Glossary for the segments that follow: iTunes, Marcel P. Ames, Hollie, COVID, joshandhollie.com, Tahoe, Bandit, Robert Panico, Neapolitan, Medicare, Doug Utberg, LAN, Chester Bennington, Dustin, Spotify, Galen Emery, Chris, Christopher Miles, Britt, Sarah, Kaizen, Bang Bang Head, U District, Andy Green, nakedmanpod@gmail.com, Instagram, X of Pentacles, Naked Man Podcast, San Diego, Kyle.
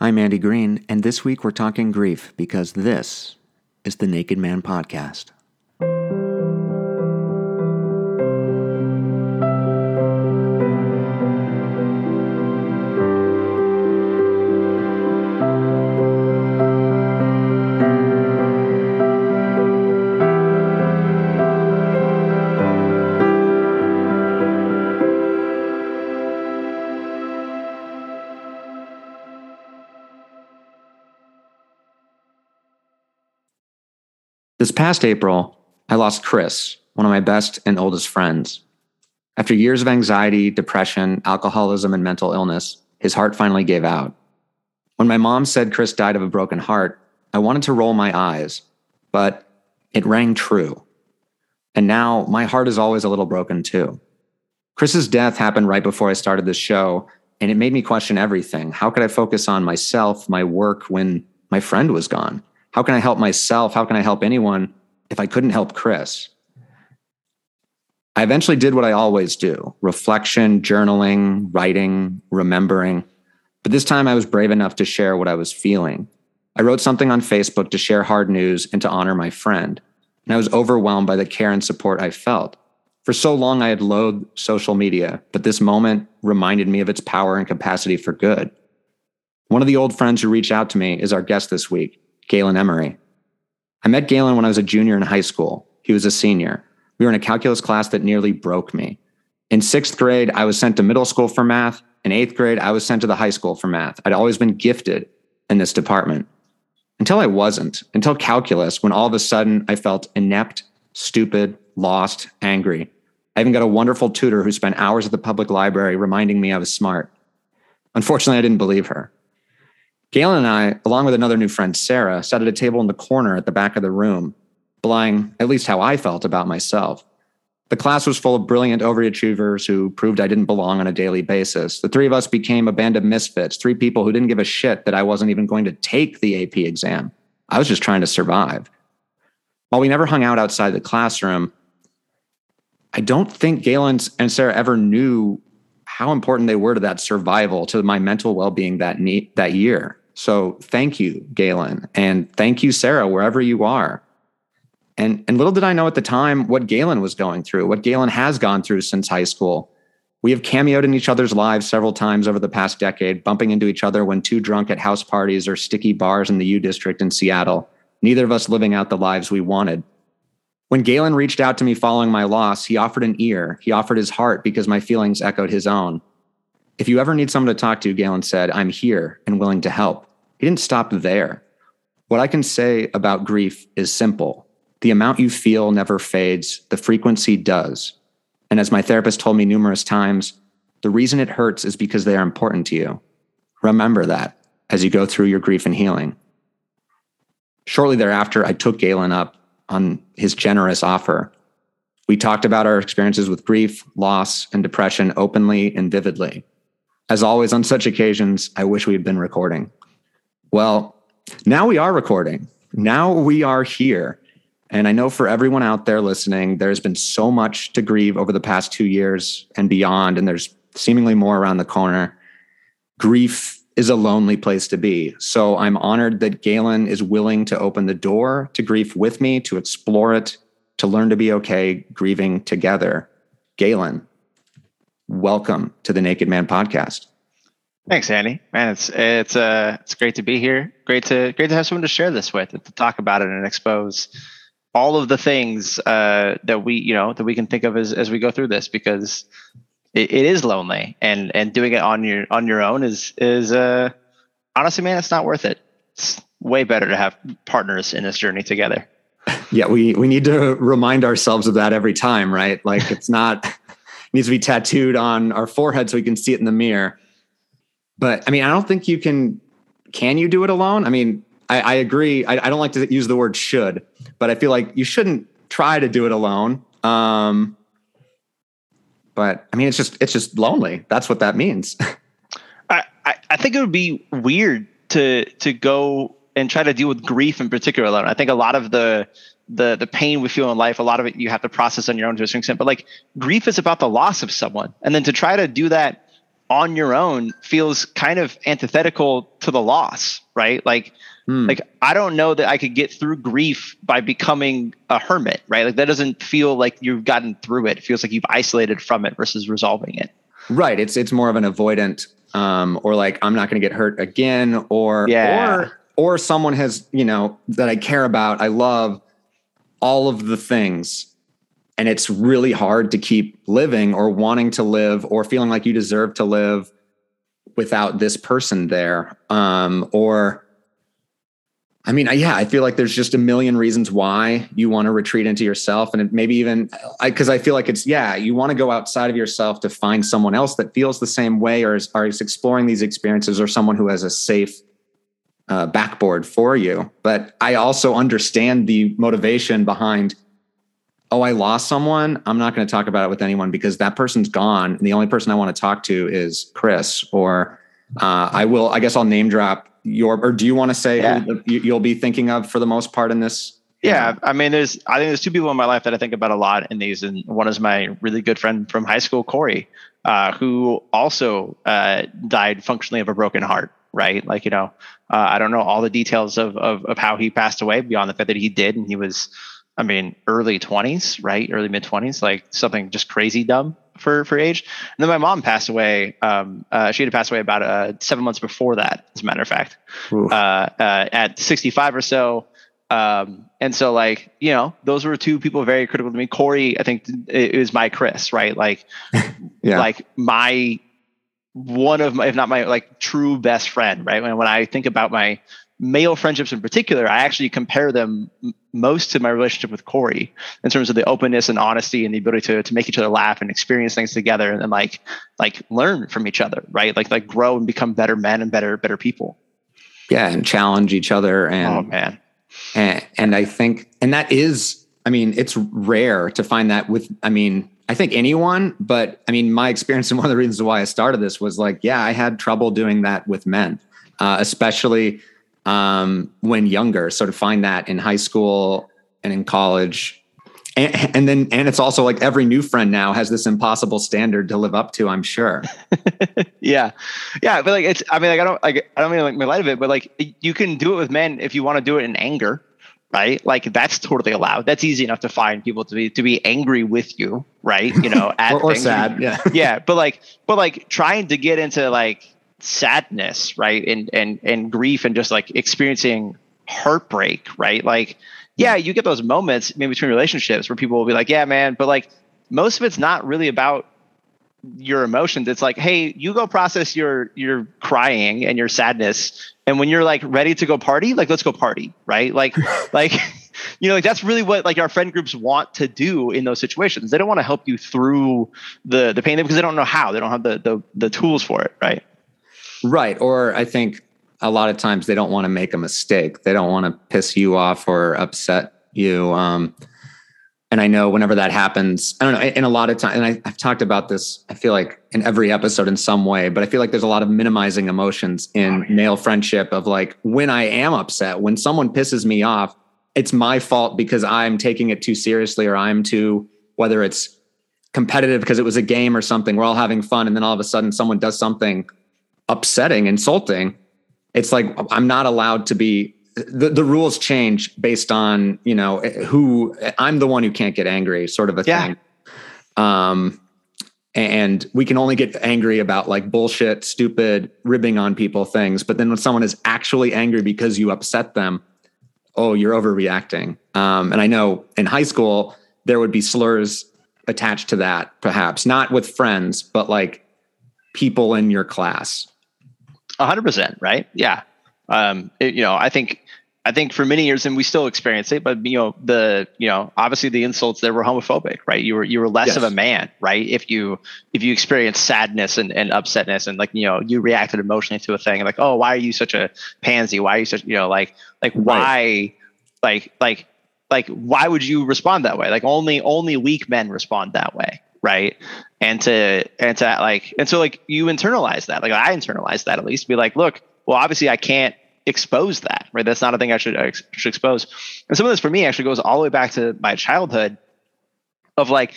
I'm Andy Green, and this week we're talking grief because this is the Naked Man Podcast. This past April, I lost Chris, one of my best and oldest friends. After years of anxiety, depression, alcoholism, and mental illness, his heart finally gave out. When my mom said Chris died of a broken heart, I wanted to roll my eyes, but it rang true. And now my heart is always a little broken too. Chris's death happened right before I started this show, and it made me question everything. How could I focus on myself, my work, when my friend was gone? How can I help myself? How can I help anyone if I couldn't help Chris? I eventually did what I always do: reflection, journaling, writing, remembering. But this time I was brave enough to share what I was feeling. I wrote something on Facebook to share hard news and to honor my friend. And I was overwhelmed by the care and support I felt. For so long I had loathed social media, but this moment reminded me of its power and capacity for good. One of the old friends who reached out to me is our guest this week, Galen Emery. I met Galen when I was a junior in high school. He was a senior. We were in a calculus class that nearly broke me. In 6th grade, I was sent to middle school for math. In 8th grade, I was sent to the high school for math. I'd always been gifted in this department until I wasn't, until calculus, when all of a sudden I felt inept, stupid, lost, angry. I even got a wonderful tutor who spent hours at the public library reminding me I was smart. Unfortunately, I didn't believe her. Galen and I, along with another new friend, Sarah, sat at a table in the corner at the back of the room, belying at least how I felt about myself. The class was full of brilliant overachievers who proved I didn't belong on a daily basis. The three of us became a band of misfits, three people who didn't give a shit that I wasn't even going to take the AP exam. I was just trying to survive. While we never hung out outside the classroom, I don't think Galen and Sarah ever knew how important they were to that survival, to my mental well-being that year. So thank you, Galen. And thank you, Sarah, wherever you are. And little did I know at the time what Galen was going through, what Galen has gone through since high school. We have cameoed in each other's lives several times over the past decade, bumping into each other when too drunk at house parties or sticky bars in the U District in Seattle, neither of us living out the lives we wanted. When Galen reached out to me following my loss, he offered an ear. He offered his heart because my feelings echoed his own. If you ever need someone to talk to, Galen said, I'm here and willing to help. He didn't stop there. What I can say about grief is simple. The amount you feel never fades. The frequency does. And as my therapist told me numerous times, the reason it hurts is because they are important to you. Remember that as you go through your grief and healing. Shortly thereafter, I took Galen up on his generous offer. We talked about our experiences with grief, loss, and depression openly and vividly. As always, on such occasions, I wish we had been recording. Well, now we are recording. Now we are here. And I know for everyone out there listening, there's been so much to grieve over the past 2 years and beyond, and there's seemingly more around the corner. Grief is a lonely place to be. So I'm honored that Galen is willing to open the door to grief with me, to explore it, to learn to be okay grieving together. Galen, welcome to the Naked Man Podcast. Thanks, Andy. Man, it's great to be here. Great to have someone to share this with and to talk about it and expose all of the things that we can think of as we go through this, because it is lonely, and doing it on your own is honestly, man, it's not worth it. It's way better to have partners in this journey together. Yeah, we need to remind ourselves of that every time, right? Like it needs to be tattooed on our forehead so we can see it in the mirror. But I mean, I don't think you can you do it alone? I mean, I agree. I don't like to use the word should, but I feel like you shouldn't try to do it alone. But I mean, it's just lonely. That's what that means. I think it would be weird to go and try to deal with grief in particular alone. I think a lot of the pain we feel in life, a lot of it you have to process on your own to a certain extent, but like grief is about the loss of someone. And then to try to do that on your own feels kind of antithetical to the loss, right? Like I don't know that I could get through grief by becoming a hermit, right? Like that doesn't feel like you've gotten through it. It feels like you've isolated from it versus resolving it. Right. It's more of an avoidant, or like, I'm not going to get hurt again, or someone has, you know, that I care about, I love, all of the things. And it's really hard to keep living or wanting to live or feeling like you deserve to live without this person there. I feel like there's just a million reasons why you want to retreat into yourself. And maybe even because I feel like you want to go outside of yourself to find someone else that feels the same way or is exploring these experiences, or someone who has a safe backboard for you. But I also understand the motivation behind, oh, I lost someone, I'm not going to talk about it with anyone because that person's gone, and the only person I want to talk to is Chris. Or I'll name drop your, or do you want to say who you'll be thinking of for the most part in this? Yeah. I think there's two people in my life that I think about a lot in these. And one is my really good friend from high school, Corey, who also died functionally of a broken heart. Right. Like, you know, I don't know all the details of how he passed away beyond the fact that he did. And he was, early 20s, right? Early mid 20s, like something just crazy dumb for age. And then my mom passed away. She had passed away about 7 months before that, as a matter of fact, at 65 or so. And so, like, you know, those were two people very critical to me. Corey, I think, is my Chris, right? Like, one of my, if not my, like, true best friend, right? When I think about my male friendships in particular, I actually compare them most to my relationship with Corey in terms of the openness and honesty and the ability to make each other laugh and experience things together and like learn from each other, right? Like grow and become better men and better people. Yeah, and challenge each other. And oh man, and I think, and that is, it's rare to find that with, I think anyone, but my experience, and one of the reasons why I started this was like, I had trouble doing that with men, especially when younger. So to find that in high school and in college, and then it's also like every new friend now has this impossible standard to live up to, I'm sure. But like it's, I don't mean to like make light of it, but like you can do it with men if you want to do it in anger. Right. Like that's totally allowed. That's easy enough to find people to be angry with you. Right. You know, or sad. Yeah. Yeah. But like trying to get into like sadness, right, and grief and just like experiencing heartbreak. Right. Like, you get those moments maybe between relationships where people will be like, yeah, man. But like most of it's not really about your emotions. It's like, hey, you go process your crying and your sadness, and when you're like ready to go party, like let's go party, right? Like like, you know, like that's really what like our friend groups want to do in those situations. They don't want to help you through the pain because they don't know how. They don't have the tools for it, right? Or I think a lot of times they don't want to make a mistake. They don't want to piss you off or upset you. And I know whenever that happens, I don't know, in a lot of time, and I've talked about this, I feel like in every episode in some way, but I feel like there's a lot of minimizing emotions in male friendship of like, when I am upset, when someone pisses me off, it's my fault because I'm taking it too seriously, or I'm too, whether it's competitive because it was a game or something, we're all having fun. And then all of a sudden someone does something upsetting, insulting. It's like, I'm not allowed to be. The rules change based on, you know, who I'm the one who can't get angry, sort of a thing. And we can only get angry about like bullshit, stupid, ribbing on people things. But then when someone is actually angry because you upset them, oh, you're overreacting. And I know in high school, there would be slurs attached to that, perhaps not with friends, but like people in your class. 100%. Right. Yeah. I think for many years, and we still experience it, but obviously the insults there were homophobic, right? You were less of a man, right? If you experienced sadness and upsetness and like, you know, you reacted emotionally to a thing, like, oh, why are you such a pansy? Why are you such, you know, like why, like why would you respond that way? Like only weak men respond that way. Right. And so you internalize that. Like I internalized that, at least, be like, look, well, obviously I can't expose that, right? That's not a thing I should expose. And some of this for me actually goes all the way back to my childhood of like,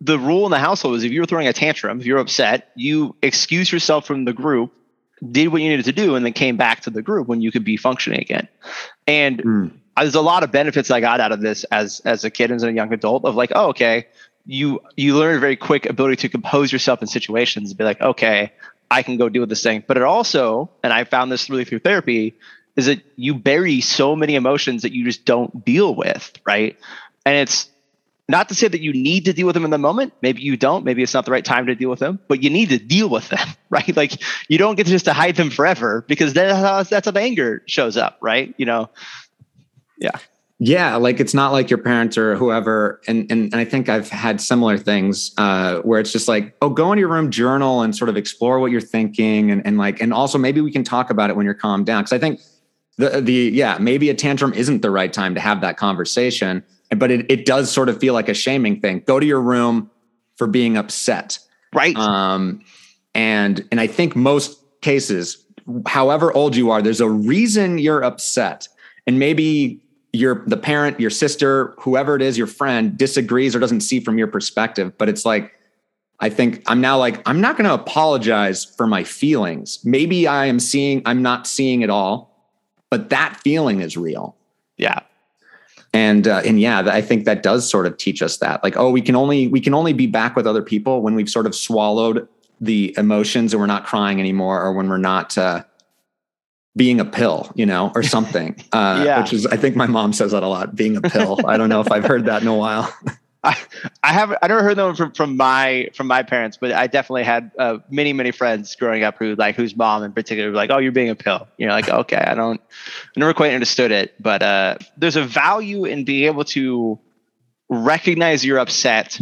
the rule in the household is if you were throwing a tantrum, if you're upset, you excuse yourself from the group, did what you needed to do, and then came back to the group when you could be functioning again. And there's a lot of benefits I got out of this as a kid and as a young adult of like, oh, okay, you learn a very quick ability to compose yourself in situations and be like, okay, I can go deal with this thing. But it also, and I found this really through therapy, is that you bury so many emotions that you just don't deal with, right? And it's not to say that you need to deal with them in the moment. Maybe you don't. Maybe it's not the right time to deal with them, but you need to deal with them, right? Like you don't get to just to hide them forever because that's how the anger shows up, right? You know? Yeah. Yeah. Like it's not like your parents or whoever. And I think I've had similar things where it's just like, oh, go in your room, journal and sort of explore what you're thinking. And also maybe we can talk about it when you're calmed down. Cause I think maybe a tantrum isn't the right time to have that conversation. But it does sort of feel like a shaming thing. Go to your room for being upset. Right. And I think most cases, however old you are, there's a reason you're upset. And maybe the parent, your sister, whoever it is, your friend disagrees or doesn't see from your perspective. But it's like, I think I'm now like, I'm not going to apologize for my feelings. Maybe I'm not seeing it all, but that feeling is real. Yeah. And I think that does sort of teach us that like, oh, we can only be back with other people when we've sort of swallowed the emotions and we're not crying anymore, or when we're not being a pill, you know, or something, yeah. Which is, I think my mom says that a lot, being a pill. I don't know if I've heard that in a while. I never heard that one from my parents, but I definitely had many, many friends growing up whose mom in particular were like, oh, you're being a pill. You're like, okay, I never quite understood it, but there's a value in being able to recognize you're upset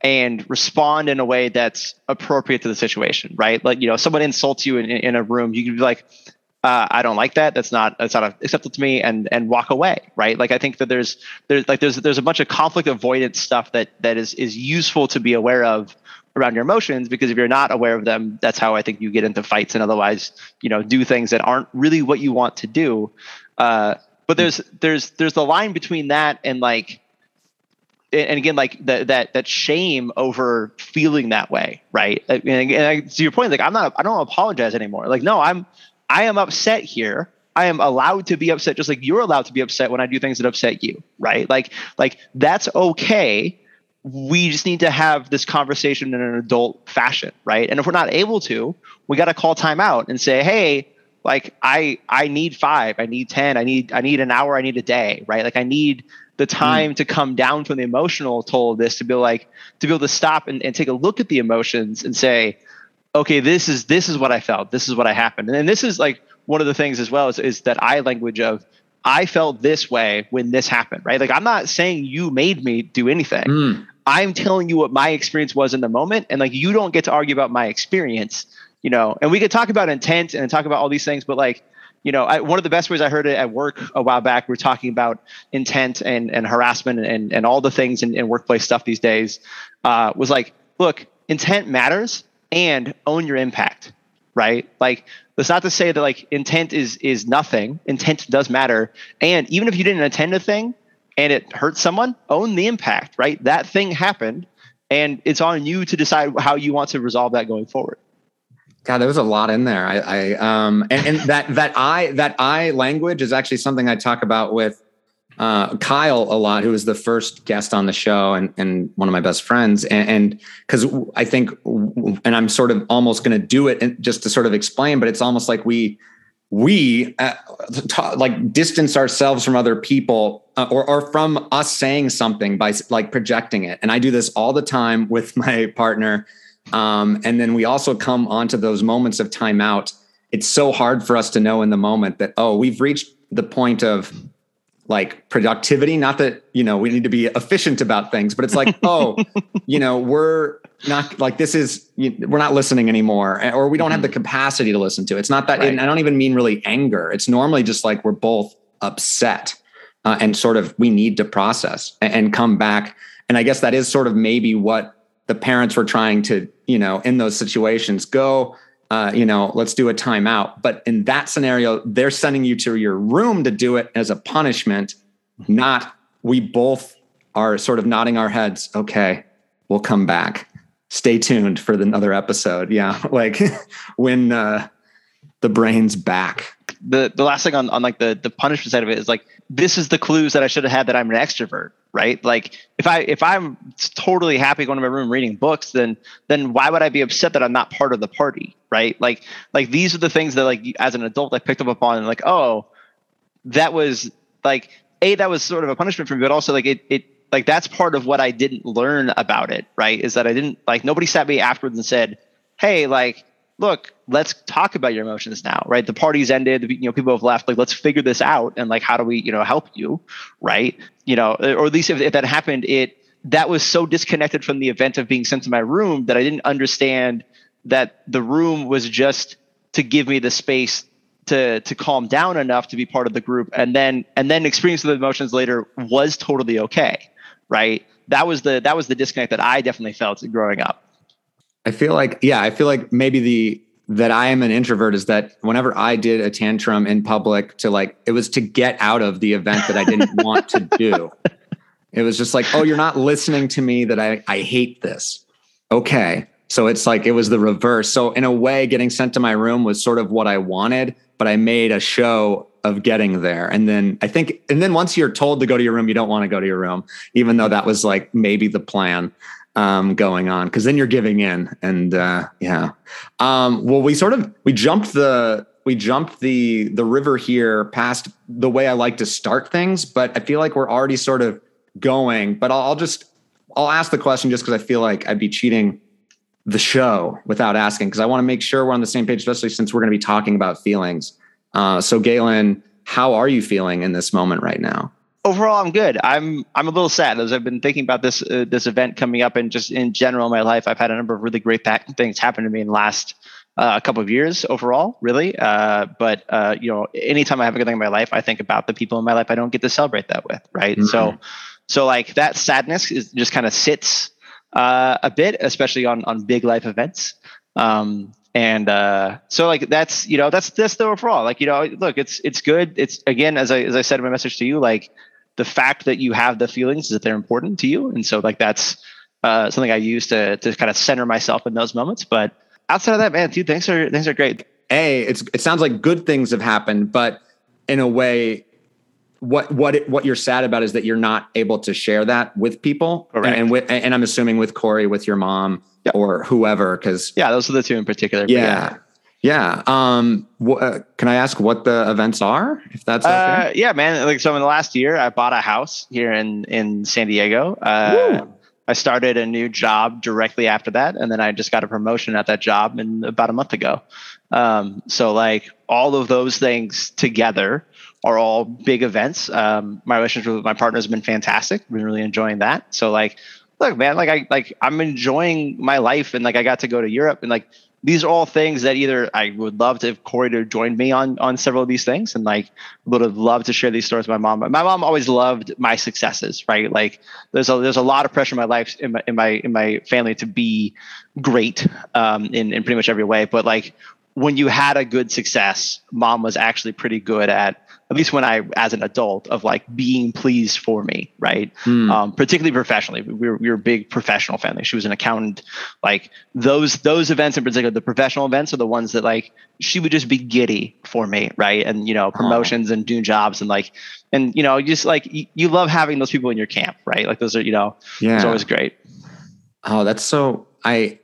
and respond in a way that's appropriate to the situation, right? Like, you know, someone insults you in a room, you can be like, I don't like that. That's not acceptable to me, and walk away. Right. Like, I think that there's a bunch of conflict avoidance stuff that is useful to be aware of around your emotions, because if you're not aware of them, that's how I think you get into fights and otherwise, you know, do things that aren't really what you want to do. But there's the line between that and like, and again, like that shame over feeling that way. Right. And to your point, like I don't apologize anymore. Like, no, I am upset here. I am allowed to be upset, just like you're allowed to be upset when I do things that upset you, right? Like that's okay. We just need to have this conversation in an adult fashion, right? And if we're not able to, we got to call time out and say, hey, like I need 5, I need 10, I need an hour, I need a day, right? Like I need the time to come down from the emotional toll of this to be able to stop and take a look at the emotions and say, okay, this is what I felt. This is what I happened. And this is like one of the things as well is that I language of, I felt this way when this happened, right? Like I'm not saying you made me do anything. I'm telling you what my experience was in the moment. And like, you don't get to argue about my experience, you know, and we could talk about intent and talk about all these things, but like, you know, one of the best ways I heard it at work a while back, we're talking about intent and harassment and all the things in workplace stuff these days, was like, look, intent matters. And own your impact, right? Like, that's not to say that like intent is nothing. Intent does matter. And even if you didn't intend a thing and it hurt someone, own the impact, right? That thing happened and it's on you to decide how you want to resolve that going forward. God, there was a lot in there. I language is actually something I talk about with Kyle a lot, who was the first guest on the show and one of my best friends. And because I think, and I'm sort of almost going to do it just to sort of explain, but it's almost like we distance ourselves from other people or from us saying something by like projecting it. And I do this all the time with my partner. And then we also come onto those moments of timeout. It's so hard for us to know in the moment that, oh, we've reached the point of like productivity, not that, you know, we need to be efficient about things, but it's like, oh, you know, we're not like, we're not listening anymore, or we don't have the capacity to listen to it. It's not that, right. And I don't even mean really anger. It's normally just like, we're both upset and sort of, we need to process and come back. And I guess that is sort of maybe what the parents were trying to, you know, in those situations, go, you know, let's do a timeout. But in that scenario, they're sending you to your room to do it as a punishment. Not, we both are sort of nodding our heads. Okay, we'll come back. Stay tuned for another episode. Yeah. Like when the brain's back. The last thing on like the punishment side of it is like, this is the clues that I should have had that I'm an extrovert, right? Like if I'm totally happy going to my room reading books, then why would I be upset that I'm not part of the party, right? Like these are the things that like as an adult I picked up upon and like, oh, that was like, A, that was sort of a punishment for me, but also like it like that's part of what I didn't learn about it, right? Is that I didn't like nobody sat me afterwards and said, hey, like, look, let's talk about your emotions now, right? The party's ended, you know, people have left, like, let's figure this out. And like, how do we, you know, help you, right? You know, or at least if that happened, that was so disconnected from the event of being sent to my room that I didn't understand that the room was just to give me the space to calm down enough to be part of the group. And then experience the emotions later was totally okay, right? That was the disconnect that I definitely felt growing up. I feel like maybe that I am an introvert is that whenever I did a tantrum in public to like, it was to get out of the event that I didn't want to do. It was just like, oh, you're not listening to me, that I hate this. Okay. So it's like, it was the reverse. So in a way, getting sent to my room was sort of what I wanted, but I made a show of getting there. And then once you're told to go to your room, you don't want to go to your room, even though that was like maybe the plan. Going on, because then you're giving in, and yeah. Well, we jumped the river here past the way I like to start things, but I feel like we're already sort of going. But I'll ask the question just because I feel like I'd be cheating the show without asking, because I want to make sure we're on the same page, especially since we're going to be talking about feelings. So Galen, how are you feeling in this moment right now? Overall, I'm good. I'm a little sad as I've been thinking about this event coming up, and just in general in my life, I've had a number of really great things happen to me in the last couple of years overall, really. But you know, anytime I have a good thing in my life, I think about the people in my life I don't get to celebrate that with, right? Mm-hmm. So like that sadness is just kind of sits a bit, especially on big life events. And so like, that's, you know, that's the overall, like, you know, look, it's good. It's again, as I said in my message to you, like the fact that you have the feelings is that they're important to you. And so like, that's, something I use to kind of center myself in those moments. But outside of that, man, dude, things are great. It sounds like good things have happened, but in a way, what you're sad about is that you're not able to share that with people. Correct. And I'm assuming with Corey, with your mom, yep, or whoever, because yeah, those are the two in particular. Yeah. Can I ask what the events are, if that's okay? Yeah, man. Like, so in the last year, I bought a house here in San Diego. I started a new job directly after that, and then I just got a promotion at that job about a month ago. So like all of those things together are all big events. My relationship with my partner has been fantastic. Been really enjoying that. So like, look, man, like I'm enjoying my life, and like I got to go to Europe, and like these are all things that either I would love to have Corey to join me on several of these things, and like would have loved to share these stories with my mom. My mom always loved my successes, right? Like there's a lot of pressure in my life, in my family, to be great in pretty much every way. But like when you had a good success, mom was actually pretty good at least when I, as an adult, of like being pleased for me, right? Mm. Particularly professionally, we were a big professional family. She was an accountant. Like those events in particular, the professional events are the ones that like she would just be giddy for me, right? And you know, promotions and doing jobs and like, and you know, just like you love having those people in your camp, right? Like those are, you know, yeah, it's always great. Oh, that's so I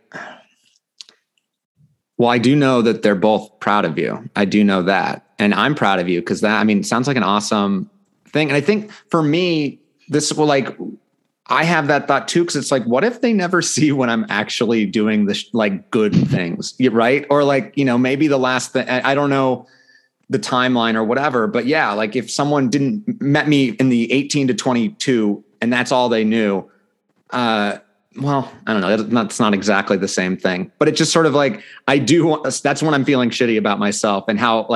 do know that they're both proud of you. I do know that. And I'm proud of you because that, I mean, sounds like an awesome thing. And I think for me, this will like, I have that thought too, because it's like, what if they never see when I'm actually doing this, like good things, right? Or like, you know, maybe the last thing, I don't know the timeline or whatever, but yeah, like if someone met me in the 18 to 22 and that's all they knew, well, I don't know. That's not exactly the same thing, but it's just sort of like, that's when I'm feeling shitty about myself and how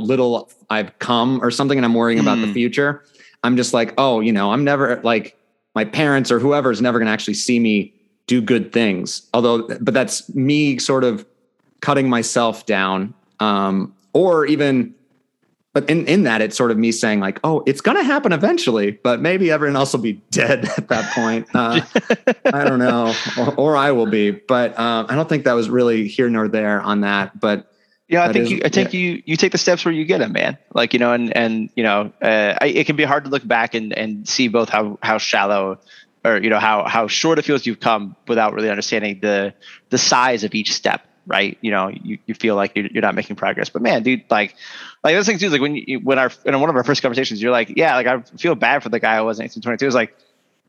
little I've come or something. And I'm worrying about the future. I'm just like, oh, you know, I'm never like my parents or whoever is never going to actually see me do good things. But that's me sort of cutting myself down. Or even But in that, it's sort of me saying like, oh, it's going to happen eventually, but maybe everyone else will be dead at that point. I don't know. Or I will be. But I don't think that was really here nor there on that. But yeah, I think you take the steps where you get them, man. Like, you know, and you know, it can be hard to look back and see both how shallow or, you know, how short it feels you've come without really understanding the size of each step. Right. You know, you feel like you're not making progress, but man, dude, like those things, dude, like in one of our first conversations, you're like, yeah, like I feel bad for the guy who was in 1822. It's like,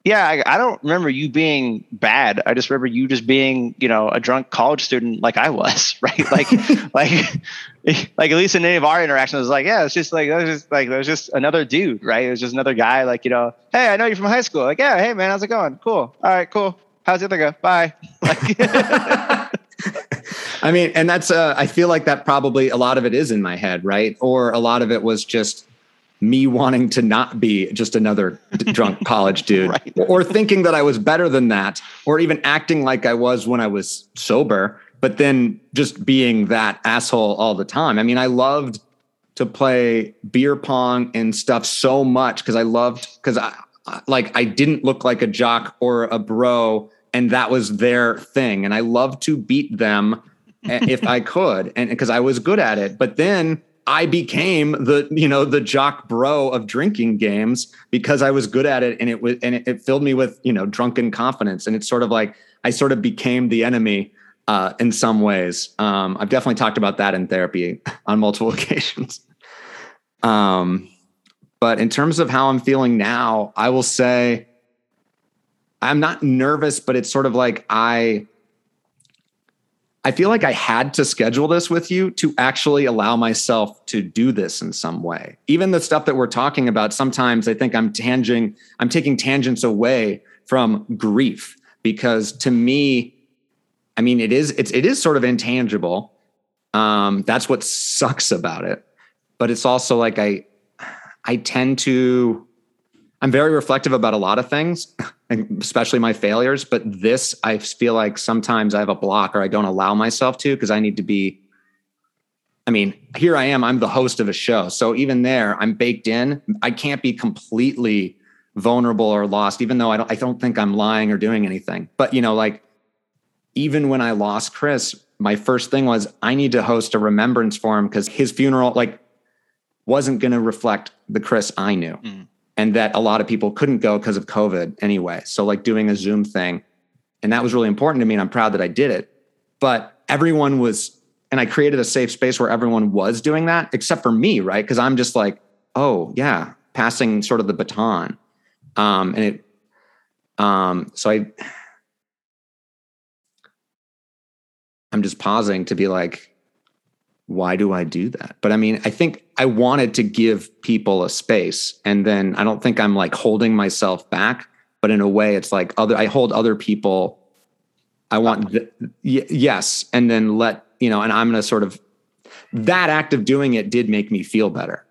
yeah, I don't remember you being bad. I just remember you just being, you know, a drunk college student like I was, right? Like, like at least in any of our interactions, it was like, yeah, it's just like, there's just another dude, right? It was just another guy, like, you know, hey, I know you from high school. Like, yeah, hey man, how's it going? Cool. All right, cool. How's the other guy? Bye. Like, I mean, and that's, I feel like that probably a lot of it is in my head, right? Or a lot of it was just me wanting to not be just another drunk college dude, right. Or thinking that I was better than that, or even acting like I was when I was sober, but then just being that asshole all the time. I mean, I loved to play beer pong and stuff so much because I didn't look like a jock or a bro, and that was their thing. And I loved to beat them if I could, and because I was good at it. But then I became the jock bro of drinking games because I was good at it, and it filled me with, you know, drunken confidence. And it's sort of like I sort of became the enemy in some ways. I've definitely talked about that in therapy on multiple occasions. But in terms of how I'm feeling now, I will say I'm not nervous, but it's sort of like I feel like I had to schedule this with you to actually allow myself to do this in some way. Even the stuff that we're talking about, sometimes I think I'm taking tangents away from grief, because to me, I mean, it is sort of intangible. That's what sucks about it. But it's also like I'm very reflective about a lot of things, especially my failures. But this, I feel like sometimes I have a block, or I don't allow myself to, because I need to be, I mean, here I am, I'm the host of a show. So even there, I'm baked in. I can't be completely vulnerable or lost, even though I don't think I'm lying or doing anything. But, you know, like even when I lost Chris, my first thing was I need to host a remembrance for him, because his funeral, like, wasn't going to reflect the Chris I knew. Mm. And that a lot of people couldn't go because of COVID anyway. So like doing a Zoom thing, and that was really important to me, and I'm proud that I did it. But everyone was, and I created a safe space where everyone was doing that except for me, right? Because I'm just like, oh yeah, passing sort of the baton. So I'm just pausing to be like, why do I do that? But I mean, I think I wanted to give people a space, and then I don't think I'm like holding myself back, but in a way it's like I hold other people. I want yes. And then let, you know, and I'm going to sort of, that act of doing it did make me feel better.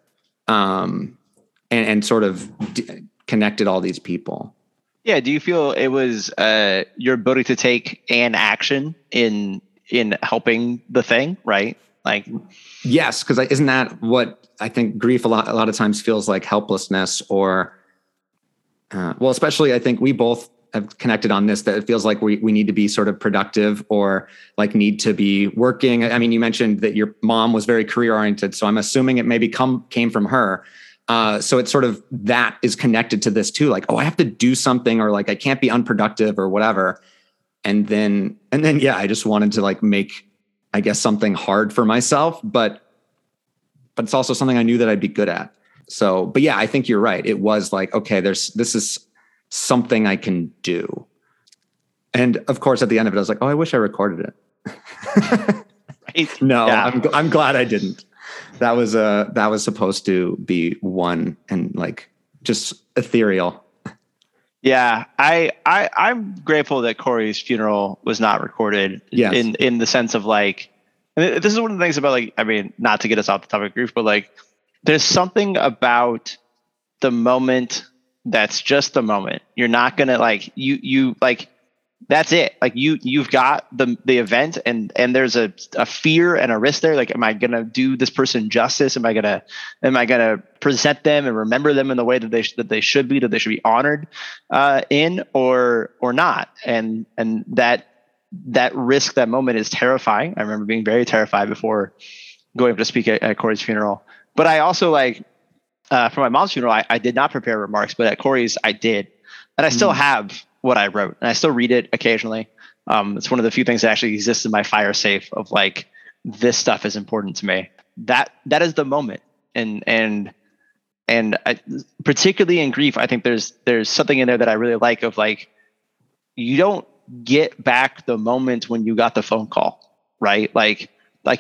And sort of connected all these people. Yeah. Do you feel it was your ability to take an action in helping the thing, right? Like, yes, because isn't that what I think grief a lot of times feels like? Helplessness, or well, especially I think we both have connected on this, that it feels like we need to be sort of productive, or like need to be working. I mean, you mentioned that your mom was very career oriented, so I'm assuming it maybe came from her. So it's sort of, that is connected to this too. Like, oh, I have to do something, or like I can't be unproductive or whatever. And then yeah, I just wanted to like make, I guess, something hard for myself, but it's also something I knew that I'd be good at. So, but yeah, I think you're right. It was like, okay, this is something I can do. And of course, at the end of it, I was like, oh, I wish I recorded it. Right? No, yeah. I'm glad I didn't. That was supposed to be one and like just ethereal. Yeah, I'm grateful that Corey's funeral was not recorded. Yes. in the sense of like, and this is one of the things about like, I mean, not to get us off the topic of grief, but like there's something about the moment that's just the moment. You're not gonna like you like that's it. Like you've got the event and there's a fear and a risk there. Like, am I going to do this person justice? Am I going to present them and remember them in the way that they should be honored in or not? And that risk, that moment is terrifying. I remember being very terrified before going up to speak at Corey's funeral, but I also for my mom's funeral, I did not prepare remarks, but at Corey's I did. And I still have what I wrote, and I still read it occasionally. It's one of the few things that actually exists in my fire safe of like, this stuff is important to me. That is the moment. And I, particularly in grief, I think there's something in there that I really like of like, you don't get back the moment when you got the phone call, right? Like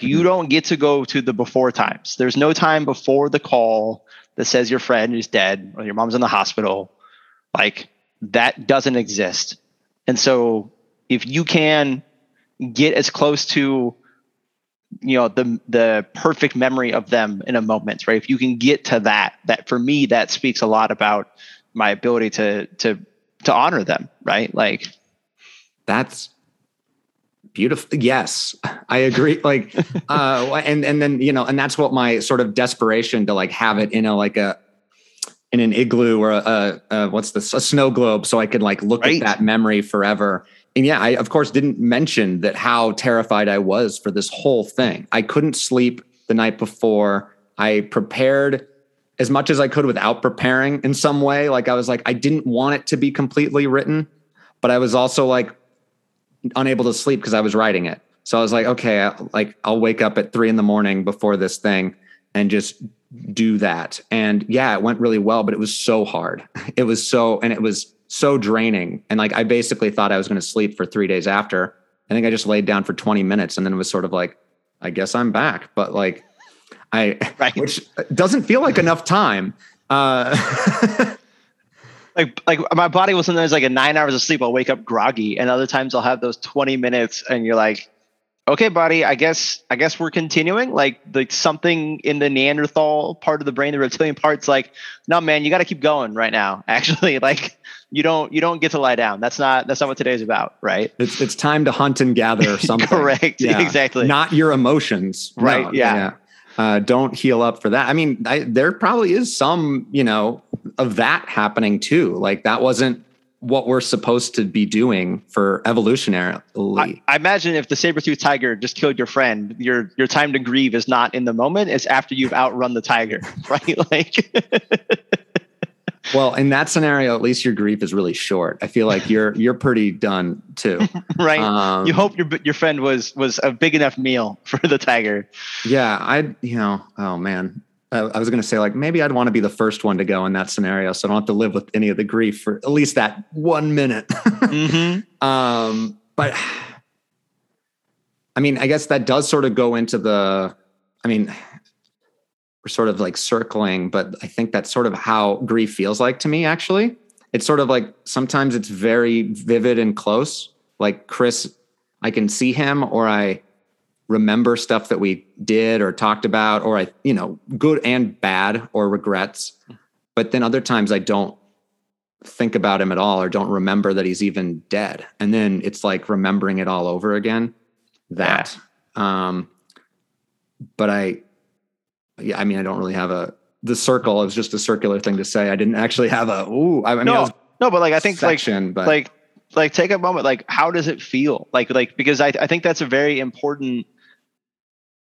you don't get to go to the before times. There's no time before the call that says your friend is dead or your mom's in the hospital. Like, that doesn't exist. And so if you can get as close to, you know, the perfect memory of them in a moment, right? If you can get to that for me, that speaks a lot about my ability to honor them, right? Like, that's beautiful. Yes, I agree. Like, and then, you know, and that's what my sort of desperation to like have it, you know, like in an igloo or a snow globe. So I could like look right at that memory forever. And yeah, I of course didn't mention that how terrified I was for this whole thing. I couldn't sleep the night before. I prepared as much as I could without preparing in some way. Like I was like, I didn't want it to be completely written, but I was also like unable to sleep because I was writing it. So I was like, okay, I'll wake up at 3 a.m. before this thing and just do that. And yeah, it went really well, but it was so hard. It was so draining. And like, I basically thought I was going to sleep for 3 days after. I think I just laid down for 20 minutes and then it was sort of like, I guess I'm back, but like right. Which doesn't feel like enough time. Like my body will sometimes like at 9 hours of sleep, I'll wake up groggy. And other times I'll have those 20 minutes and you're like, okay, buddy, I guess we're continuing. Like something in the Neanderthal part of the brain, the reptilian part's like, no, man, you got to keep going right now. Actually, like you don't get to lie down. That's not what today's about, right? It's time to hunt and gather or something. Correct. Yeah. Exactly. Not your emotions. Right. No, yeah. Don't heal up for that. I mean, there probably is some, you know, of that happening too. Like that wasn't what we're supposed to be doing for evolutionarily. I imagine if the saber-toothed tiger just killed your friend, your time to grieve is not in the moment. It's after you've outrun the tiger, right? Like, well, in that scenario, at least your grief is really short. I feel like you're pretty done too. Right. You hope your friend was a big enough meal for the tiger. Yeah. I was going to say like, maybe I'd want to be the first one to go in that scenario. So I don't have to live with any of the grief for at least that 1 minute. Mm-hmm. But I mean, I guess that does sort of go into we're sort of like circling, but I think that's sort of how grief feels like to me. Actually, it's sort of like, sometimes it's very vivid and close. Like Chris, I can see him or I remember stuff that we did or talked about, or I, you know, good and bad or regrets. But then other times I don't think about him at all or don't remember that he's even dead. And then it's like remembering it all over again. That. Yeah. But I don't really have the circle is just a circular thing to say. I didn't actually have I think take a moment. Like, how does it feel? Like, because I think that's a very important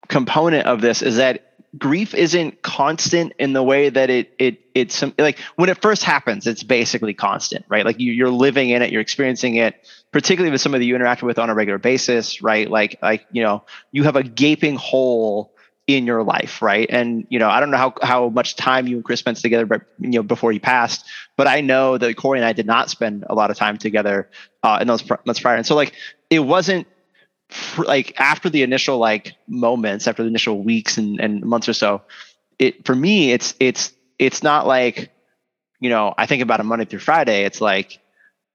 component of this, is that grief isn't constant in the way that it's like when it first happens, it's basically constant, right? Like you're living in it, you're experiencing it, particularly with somebody you interact with on a regular basis, right? Like, you know, you have a gaping hole in your life, right? And, you know, I don't know how much time you and Chris spent together, but, you know, before he passed, but I know that Corey and I did not spend a lot of time together in those months prior. And so like, it wasn't like after the initial like moments, after the initial weeks and months or so, it, for me, it's not like, you know, I think about it Monday through Friday. It's like,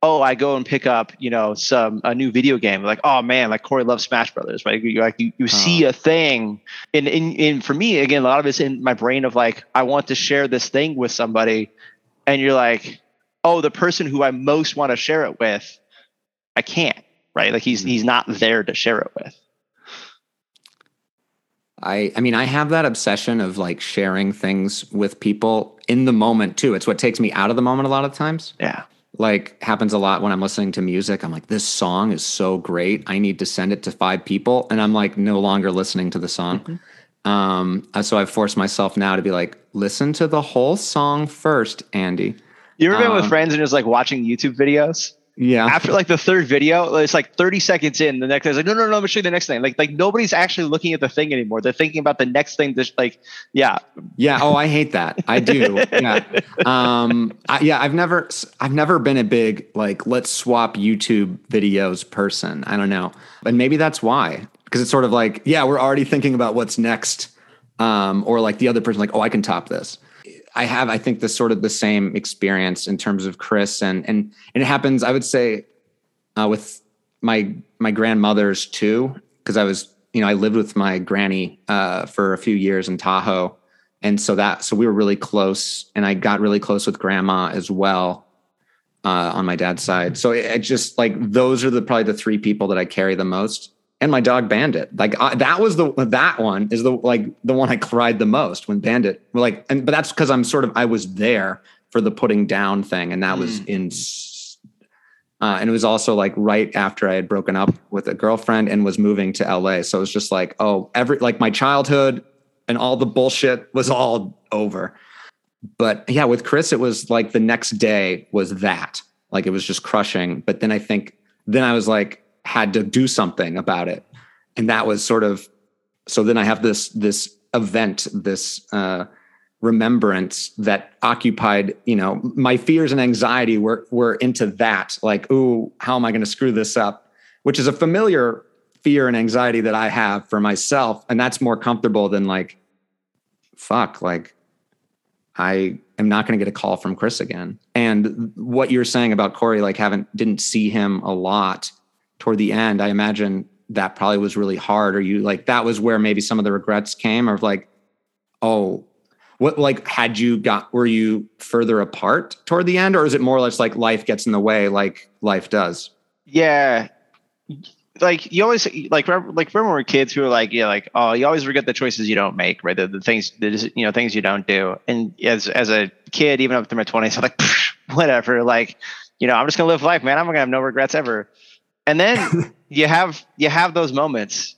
oh, I go and pick up, you know, a new video game. Like, oh man, like Corey loves Smash Brothers, right? You see a thing. And for me, again, a lot of it's in my brain of like, I want to share this thing with somebody. And you're like, oh, the person who I most want to share it with I can't, right? Like he's not there to share it with. I mean, I have that obsession of like sharing things with people in the moment too. It's what takes me out of the moment a lot of times. Yeah. Like happens a lot when I'm listening to music. I'm like, this song is so great. I need to send it to 5 people. And I'm like no longer listening to the song. Mm-hmm. So I've forced myself now to be like, listen to the whole song first, Andy. You ever been with friends and just like watching YouTube videos? Yeah. After like the third video, it's like 30 seconds in. The next guy's like, no, I'm going to show you the next thing. Like nobody's actually looking at the thing anymore. They're thinking about the next thing. Just like, yeah. Yeah. Oh, I hate that. I do. Yeah. I've never been a big, like, let's swap YouTube videos person. I don't know. And maybe that's why, because it's sort of like, yeah, we're already thinking about what's next. Or like the other person, like, oh, I can top this. I think the sort of the same experience in terms of Chris and it happens, I would say, with my grandmothers too, because I was, you know, I lived with my granny for a few years in Tahoe. And so we were really close, and I got really close with grandma as well on my dad's side. So it just like, those are probably the 3 people that I carry the most. And my dog Bandit, like that one is the one I cried the most when Bandit, like, and but that's because I was there for the putting down thing, and that was in, and it was also like right after I had broken up with a girlfriend and was moving to LA, so it was just like, oh, like my childhood and all the bullshit was all over. But yeah, with Chris, it was like the next day was that, like it was just crushing. But then I think I was like, had to do something about it. And that was sort of, so then I have this event, this remembrance that occupied, you know, my fears and anxiety were into that. Like, ooh, how am I going to screw this up? Which is a familiar fear and anxiety that I have for myself. And that's more comfortable than like, fuck, like I am not going to get a call from Chris again. And what you're saying about Corey, like didn't see him a lot toward the end, I imagine that probably was really hard. Or you like, that was where maybe some of the regrets came, or like, oh, what, like, were you further apart toward the end? Or is it more or less like life gets in the way, like life does? Yeah. Like you always like when we were kids, we were like, yeah, like, oh, you always regret the choices you don't make, right? The things that, you know, things you don't do. And as a kid, even up through my 20s, I'm like, whatever, like, you know, I'm just gonna live life, man. I'm gonna have no regrets ever. And then you have those moments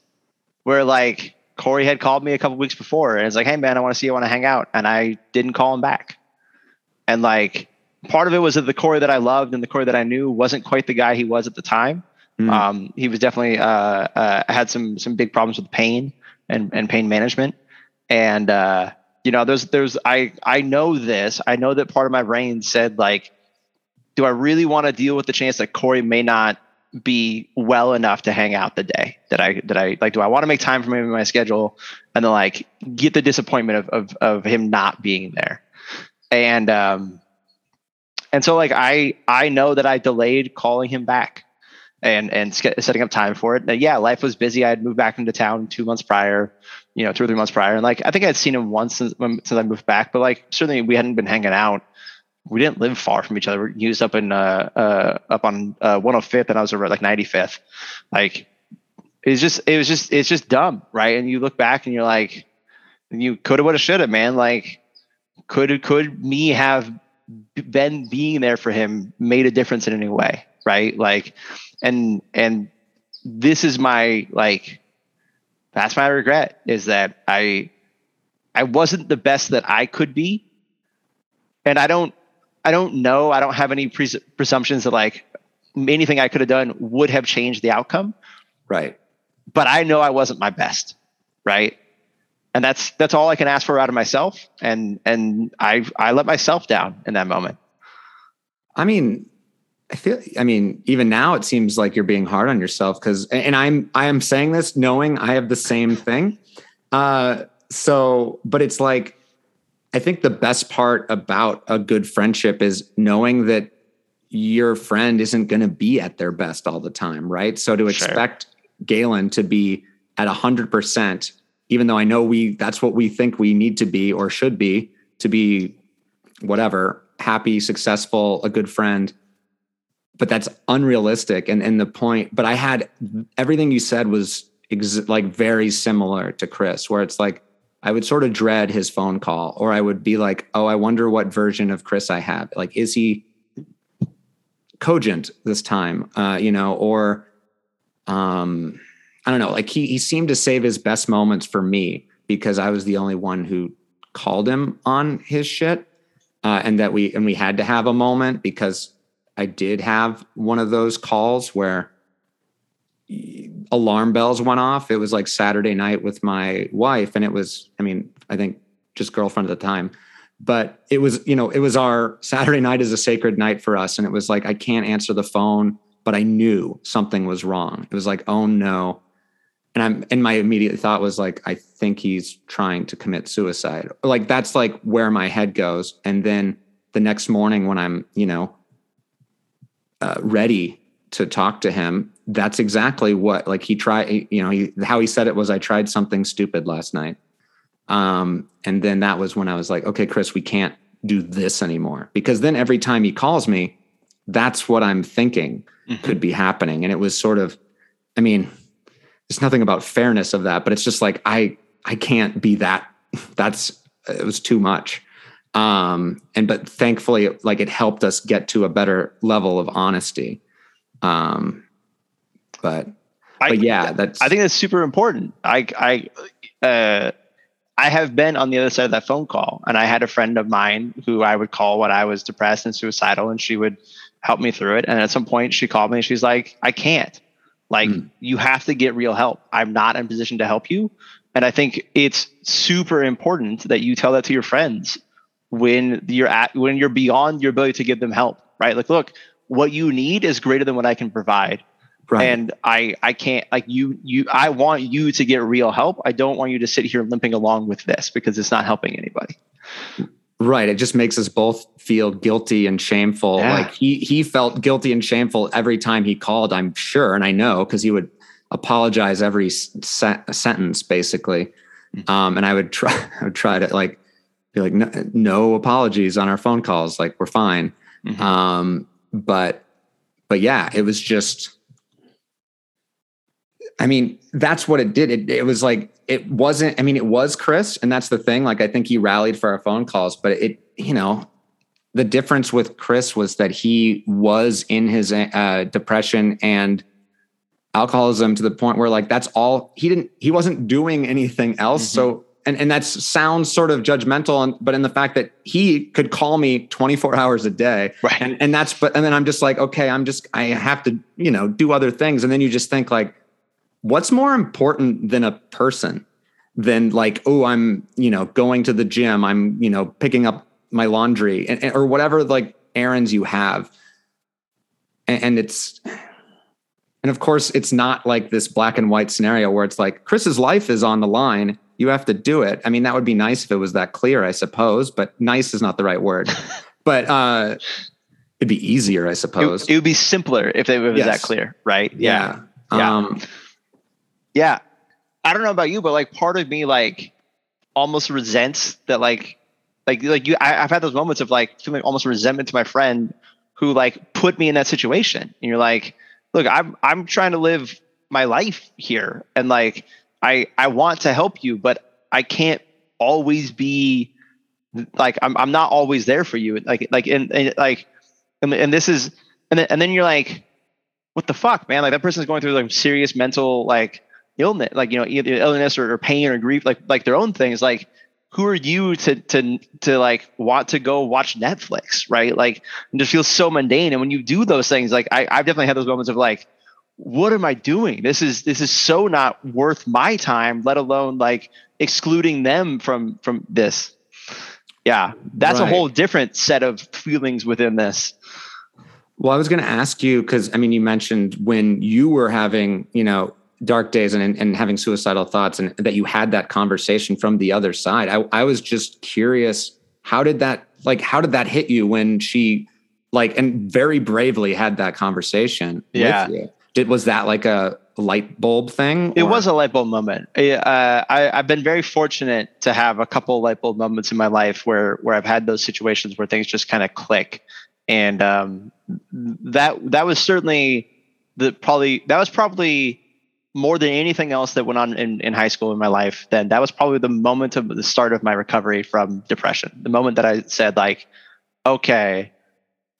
where like Corey had called me a couple weeks before, and it's like, hey man, I want to see you, I want to hang out. And I didn't call him back. And like, part of it was that the Corey that I loved and the Corey that I knew wasn't quite the guy he was at the time. Mm. He was definitely, had some big problems with pain and pain management. And, you know, I know that part of my brain said like, do I really want to deal with the chance that Corey may not be well enough to hang out the day that I like, do I want to make time for him in my schedule and then like get the disappointment of him not being there? And so like, I know that I delayed calling him back and setting up time for it. And yeah, life was busy. I had moved back into town 2 or 3 months prior. And like, I think I'd seen him once since I moved back, but like, certainly we hadn't been hanging out. We didn't live far from each other. We used up in up on 105th, and I was over at like 95th. Like it's just dumb, right? And you look back and you're like, you coulda, woulda, shoulda, man. Like could me have been being there for him made a difference in any way, right? Like, and this is my like, that's my regret, is that I wasn't the best that I could be, and I don't know. I don't have any presumptions that like anything I could have done would have changed the outcome. Right. But I know I wasn't my best. Right. And that's all I can ask for out of myself. And I let myself down in that moment. I mean, even now it seems like you're being hard on yourself, and I am saying this knowing I have the same thing. So, but it's like, I think the best part about a good friendship is knowing that your friend isn't going to be at their best all the time, right? So to expect Galen to be at 100%, even though I know that's what we think we need to be or should be, to be whatever, happy, successful, a good friend. but that's unrealistic. And the point, but I had everything you said was like very similar to Chris, where it's like, I would sort of dread his phone call, or I would be like, oh, I wonder what version of Chris I have. Like, is he cogent this time? I don't know. Like he seemed to save his best moments for me because I was the only one who called him on his shit. And we had to have a moment because I did have one of those calls where alarm bells went off. It was like Saturday night with my wife. And it was, I think just girlfriend at the time, but it was, it was our Saturday night is a sacred night for us. And it was like, I can't answer the phone, but I knew something was wrong. It was like, oh no. And my immediate thought was like, I think he's trying to commit suicide. Like, that's like where my head goes. And then the next morning when I'm, ready to talk to him, that's exactly what, like he tried, how he said it was, I tried something stupid last night. And then that was when I was like, okay, Chris, we can't do this anymore. Because then every time he calls me, that's what I'm thinking could be happening. And it was sort of, there's nothing about fairness of that, but it's just like, I can't be that. It was too much. But thankfully, it helped us get to a better level of honesty. I think that's super important. I have been on the other side of that phone call, and I had a friend of mine who I would call when I was depressed and suicidal, and she would help me through it. And at some point she called me and she's like, I can't. You have to get real help. I'm not in a position to help you. And I think it's super important that you tell that to your friends when you're beyond your ability to give them help, right? Like, look, what you need is greater than what I can provide. Right. And I can't, I want you to get real help. I don't want you to sit here limping along with this because it's not helping anybody. Right. It just makes us both feel guilty and shameful. Yeah. Like he felt guilty and shameful every time he called, I'm sure. And I know, because he would apologize every sentence basically. And I would try to be like, no apologies on our phone calls. Like, we're fine. But yeah, it was just, that's what it did. It was like, it wasn't, it was Chris. And that's the thing. Like, I think he rallied for our phone calls, but the difference with Chris was that he was in his depression and alcoholism to the point where that's all he wasn't doing anything else. So, and that sounds sort of judgmental, but in the fact that he could call me 24 hours a day. Right. And then I'm just like, okay, I have to, do other things. And then you just think like, what's more important than a person than I'm, going to the gym, I'm, picking up my laundry and or whatever errands you have. And of course it's not like this black and white scenario where it's like Chris's life is on the line. You have to do it. That would be nice if it was that clear, I suppose, but nice is not the right word, but, it'd be easier, I suppose. It would be simpler if it was that clear. Right. Yeah. Yeah. I don't know about you, but part of me almost resents that I've had those moments of feeling almost resentment to my friend who put me in that situation. And you're like, look, I'm trying to live my life here. And I want to help you, but I can't always be I'm not always there for you. And then you're like, what the fuck, man? That person's going through serious mental illness, either illness or pain or grief, their own things. Who are you to want to go watch Netflix, right? And just feels so mundane. And when you do those things, I've definitely had those moments of what am I doing? This is so not worth my time, let alone excluding them from this. Yeah. That's right. A whole different set of feelings within this. Well, I was going to ask you, because you mentioned when you were having, dark days and having suicidal thoughts, and that you had that conversation from the other side. I was just curious, how did that hit you when she and very bravely had that conversation? Yeah. With you? Was that a light bulb thing? It was a light bulb moment. I've been very fortunate to have a couple light bulb moments in my life where I've had those situations where things just kind of click. And that was certainly probably more than anything else that went on in high school in my life. Then that was probably the moment of the start of my recovery from depression. The moment that I said, like, okay,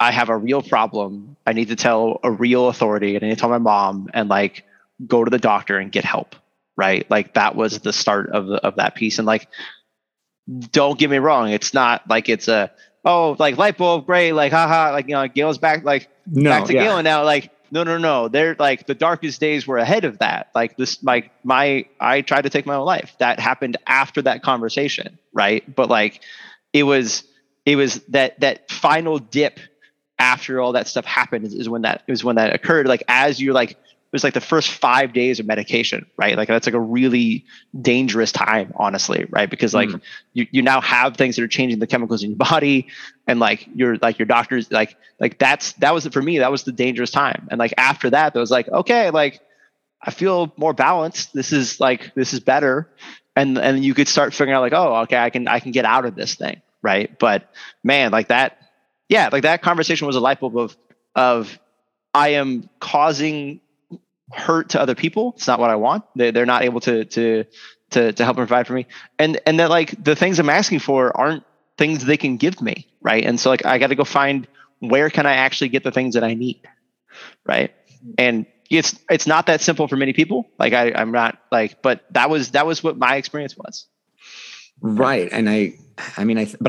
I have a real problem. I need to tell a real authority, and I need to tell my mom and like go to the doctor and get help. Right. Like that was the start of that piece. And like, don't get me wrong. It's not like it's like light bulb, great. Like, haha, like, you know, Galen's back, like back to Galen now. Like, no. They're like the darkest days were ahead of that. Like this, like I tried to take my own life. That happened after that conversation. Right. But like, it was that final dip after all that stuff happened is when that occurred. Like, as you're like, it was like the first 5 days of medication, right? Like that's like a really dangerous time, honestly, right? Because like you now have things that are changing the chemicals in your body, and like you're like your doctors, like that was for me, that was the dangerous time. And like after that, it was like, okay, like I feel more balanced. This is better. And you could start figuring out like, oh, okay, I can get out of this thing, right? But man, like that, yeah, like that conversation was a light bulb of I am causing hurt to other people. It's not what I want. They're not able to help provide for me. And that like the things I'm asking for aren't things they can give me. Right. And so like, I got to go find where can I actually get the things that I need. Right. And it's not that simple for many people. Like I'm not like, but that was what my experience was. Right. And I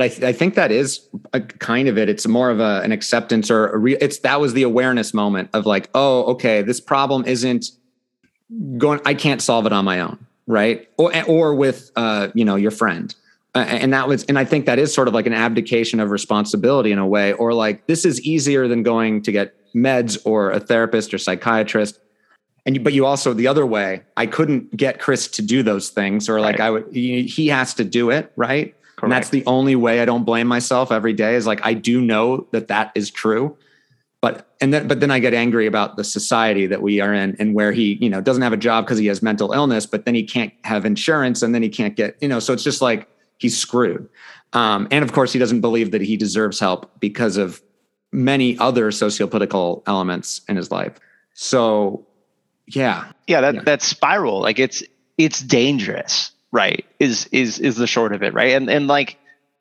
think that is a kind of it. It's more of an acceptance that was the awareness moment of like, oh, okay, this problem isn't going, I can't solve it on my own. Right. Or with, your friend. And I think that is sort of like an abdication of responsibility in a way, or like, this is easier than going to get meds or a therapist or psychiatrist. But you also, the other way, I couldn't get Chris to do those things, or like right. He has to do it. Right. Correct. And that's the only way. I don't blame myself every day is like, I do know that is true, but then I get angry about the society that we are in, and where he, doesn't have a job because he has mental illness, but then he can't have insurance, and then he can't get, so it's just like, he's screwed. And of course he doesn't believe that he deserves help because of many other sociopolitical elements in his life. So that spiral, like it's dangerous, right? Is the short of it, right? And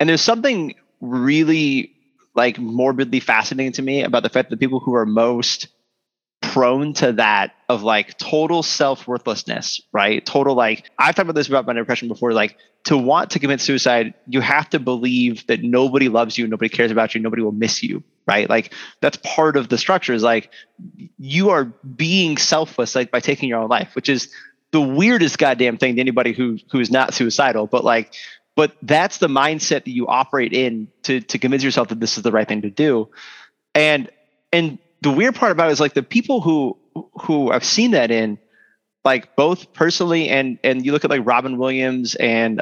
there's something really like morbidly fascinating to me about the fact that the people who are most prone to that of like total self-worthlessness, right? Total, like I've talked about this about my depression before, like to want to commit suicide, you have to believe that nobody loves you, nobody cares about you, nobody will miss you, right? Like that's part of the structure is like you are being selfless, like by taking your own life, which is the weirdest goddamn thing to anybody who is not suicidal, but that's the mindset that you operate in to convince yourself that this is the right thing to do. And the weird part about it is like the people who I've seen that in, like both personally and you look at like Robin Williams and,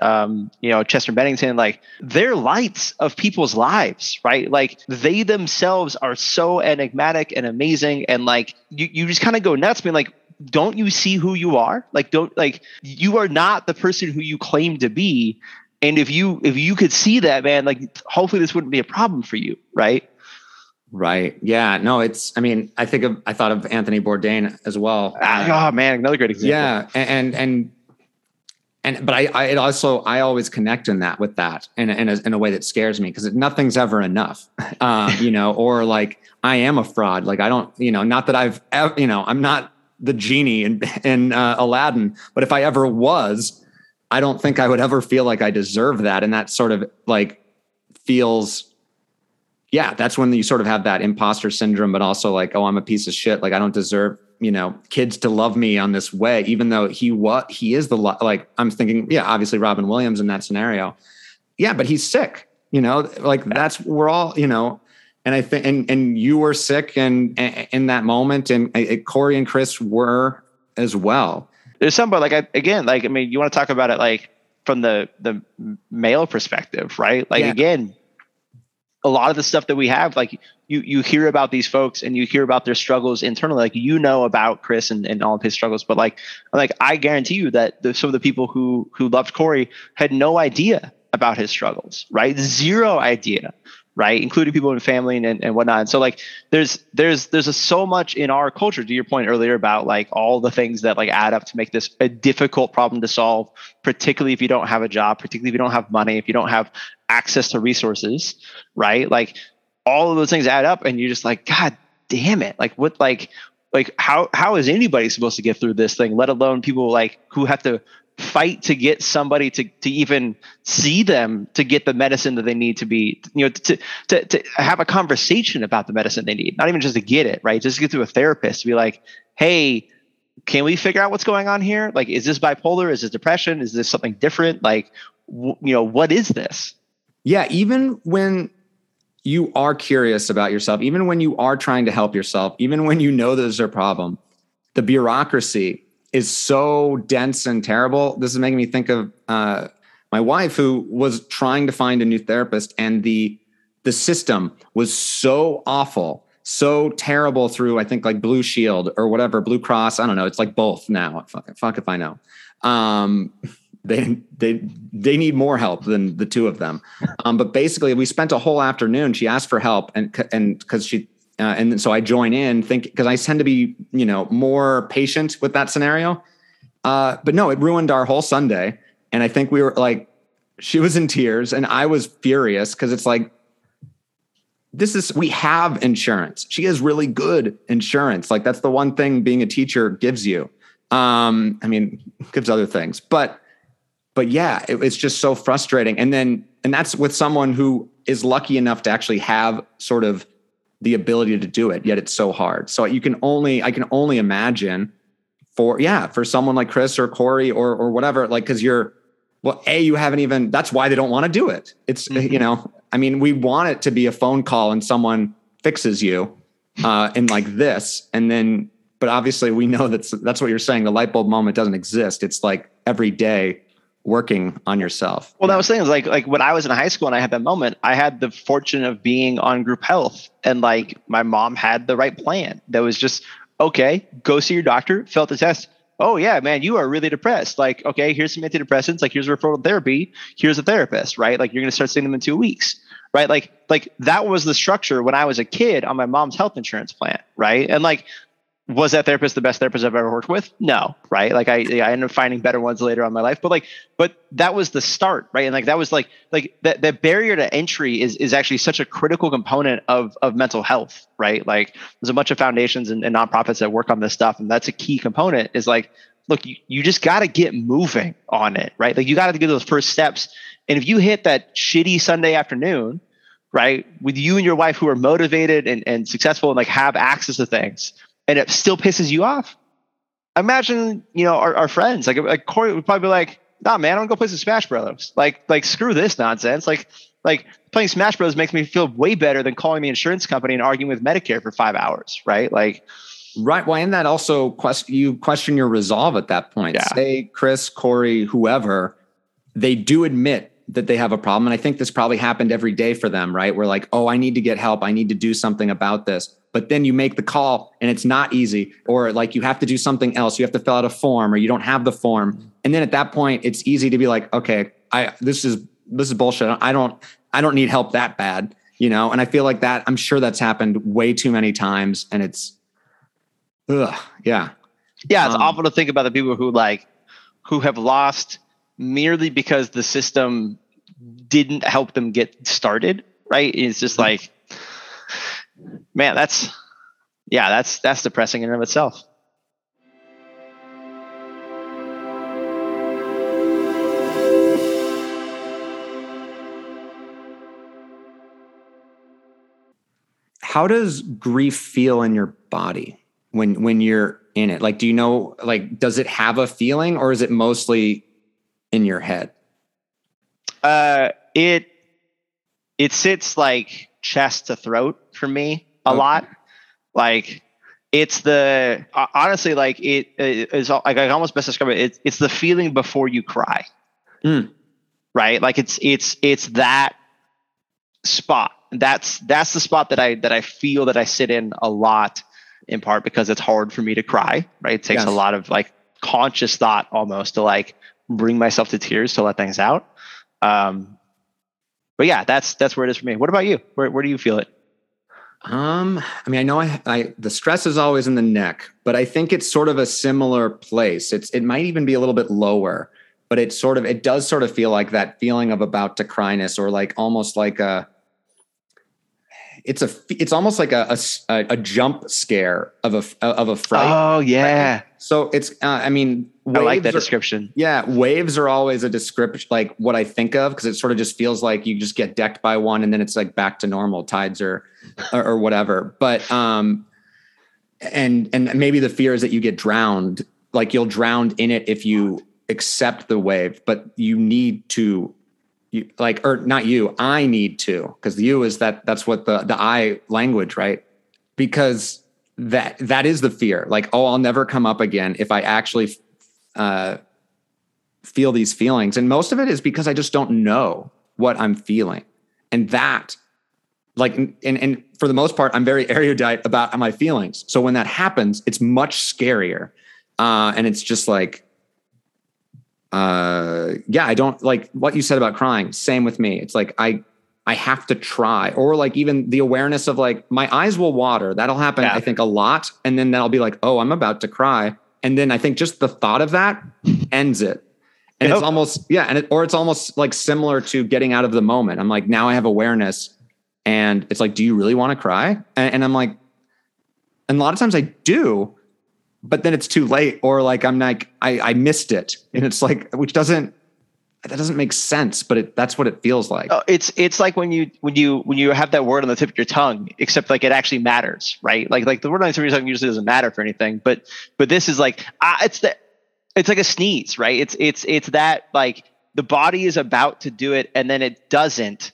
Chester Bennington, like they're lights of people's lives, right? Like they themselves are so enigmatic and amazing. And like, you just kind of go nuts being like, don't you see who you are? Like, you are not the person who you claim to be. And if you could see that, man, like hopefully this wouldn't be a problem for you. Right. Right. Yeah. No, it's, I thought of Anthony Bourdain as well. Oh man. Another great example. Yeah. But I always connect in that with that in a way that scares me because nothing's ever enough, or like I am a fraud. Like I don't, not that I've ever, I'm not the genie in Aladdin, but if I ever was, I don't think I would ever feel like I deserve that. And that sort of like feels, yeah, that's when you sort of have that imposter syndrome, but also like, oh, I'm a piece of shit. Like I don't deserve, kids to love me on this way, even though he is the, like, I'm thinking, yeah, obviously Robin Williams in that scenario. Yeah, but he's sick, like that's, we're all, and I think, and you were sick and in that moment and Corey and Chris were as well. There's something like, you want to talk about it, like from the male perspective, right? Like again, a lot of the stuff that we have, like you hear about these folks and you hear about their struggles internally, like, about Chris and all of his struggles, but like I guarantee you that some of the people who loved Corey had no idea about his struggles, right? Zero idea, right? Including people in family and whatnot. And so like, there's so much in our culture, to your point earlier, about like all the things that like add up to make this a difficult problem to solve, particularly if you don't have a job, particularly if you don't have money, if you don't have access to resources, right? Like all of those things add up and you're just like, God damn it. Like what, like how is anybody supposed to get through this thing? Let alone people like who have to fight to get somebody to even see them, to get the medicine that they need to be, you know, to have a conversation about the medicine they need, not even just to get it, right? Just to get through a therapist to be like, hey, can we figure out what's going on here? Like, is this bipolar? Is this depression? Is this something different? Like, you know, what is this? Yeah. Even when you are curious about yourself, even when you are trying to help yourself, even when you know there's a problem, the bureaucracy is so dense and terrible. This is making me think of my wife, who was trying to find a new therapist, and the system was so awful, so terrible through, I think, like Blue Shield or whatever, Blue Cross. I don't know. It's like both now. Fuck if I know. They need more help than the two of them. But basically, we spent a whole afternoon. She asked for help, and because she. And so I join in, think, because I tend to be, you know, more patient with that scenario. But no, it ruined our whole Sunday. And I think we were like, she was in tears and I was furious, because it's like, we have insurance. She has really good insurance. Like, that's the one thing being a teacher gives you. I mean, gives other things, but yeah, it's just so frustrating. And that's with someone who is lucky enough to actually have sort of the ability to do it, yet it's so hard. So I can only imagine for someone like Chris or Corey or whatever, like, cause you haven't even, that's why they don't want to do it. It's, mm-hmm. You know, I mean, we want it to be a phone call and someone fixes you, and like this, and then, but obviously we know that's what you're saying. The light bulb moment doesn't exist. It's like every day working on yourself. Well, that was the thing. Like when I was in high school and I had that moment, I had the fortune of being on group health, and like my mom had the right plan that was just, okay, go see your doctor, fill out the test. Oh yeah, man, you are really depressed. Like, okay, here's some antidepressants. Like, here's referral therapy. Here's a therapist, right? Like, you're going to start seeing them in 2 weeks, right? Like that was the structure when I was a kid on my mom's health insurance plan. Right. And like, was that therapist the best therapist I've ever worked with? No. Right. Like I ended up finding better ones later on in my life, but that was the start. Right. And like, that was like that barrier to entry is actually such a critical component of mental health. Right. Like, there's a bunch of foundations and nonprofits that work on this stuff. And that's a key component, is like, look, you just got to get moving on it. Right. Like, you got to get those first steps. And if you hit that shitty Sunday afternoon, right, with you and your wife who are motivated and successful and like have access to things, and it still pisses you off, imagine, you know, our friends, like Corey would probably be like, nah, man, I'm gonna go play some Smash Brothers. Like, screw this nonsense. Like playing Smash Brothers makes me feel way better than calling the insurance company and arguing with Medicare for 5 hours. Right. Like, right. Well, and that also you question your resolve at that point. Yeah. Say Chris, Corey, whoever, they do admit that they have a problem. And I think this probably happened every day for them, right? We're like, oh, I need to get help. I need to do something about this. But then you make the call and it's not easy, or like you have to do something else. You have to fill out a form, or you don't have the form. And then at that point, it's easy to be like, okay, this is bullshit. I don't need help that bad, you know? And I feel like that, I'm sure that's happened way too many times, and it's, yeah. Yeah. It's awful to think about the people who have lost merely because the system didn't help them get started. Right. It's just like, man, that's depressing in and of itself. How does grief feel in your body when you're in it? Like, do you know, like, does it have a feeling, or is it mostly in your head? It sits like chest to throat for me a lot. Like, it's the, honestly, like it is like, I almost best describe it. It's the feeling before you cry. Mm. Right. Like it's that spot. That's the spot that I feel that I sit in a lot, in part because it's hard for me to cry. Right. It takes a lot of like conscious thought almost to like bring myself to tears to let things out. But yeah, that's where it is for me. What about you? Where do you feel it? I mean, I know I the stress is always in the neck, but I think it's sort of a similar place. It might even be a little bit lower, but it does feel like that feeling of about to cryness, or like almost like it's almost like a jump scare of a fright. Oh yeah. Right? So it's, I like that description. Yeah. Waves are always a description, like what I think of, because it sort of just feels like you just get decked by one and then it's like back to normal tides or whatever. But, and maybe the fear is that you get drowned, like you'll drown in it if you accept the wave, but you need to, I need to, because the you is that's what the I language, right? Because that is the fear. Like, oh, I'll never come up again if I actually feel these feelings. And most of it is because I just don't know what I'm feeling. And that, like, and for the most part, I'm very erudite about my feelings. So when that happens, it's much scarier. And it's just like, I don't like what you said about crying. Same with me. It's like, I have to try, or like even the awareness of like, my eyes will water. That'll happen. Yeah. I think a lot. And then that'll be like, oh, I'm about to cry. And then I think just the thought of that ends it. And it's almost, or it's almost like similar to getting out of the moment. I'm like, now I have awareness, and it's like, do you really want to cry? And I'm like, and a lot of times I do, but then it's too late, or like, I'm like, I missed it. And it's like, that doesn't make sense, but that's what it feels like. Oh, it's like when you have that word on the tip of your tongue, except like it actually matters, right? Like the word on the tip of your tongue usually doesn't matter for anything, but this is like, it's like a sneeze, right? It's that like the body is about to do it and then it doesn't.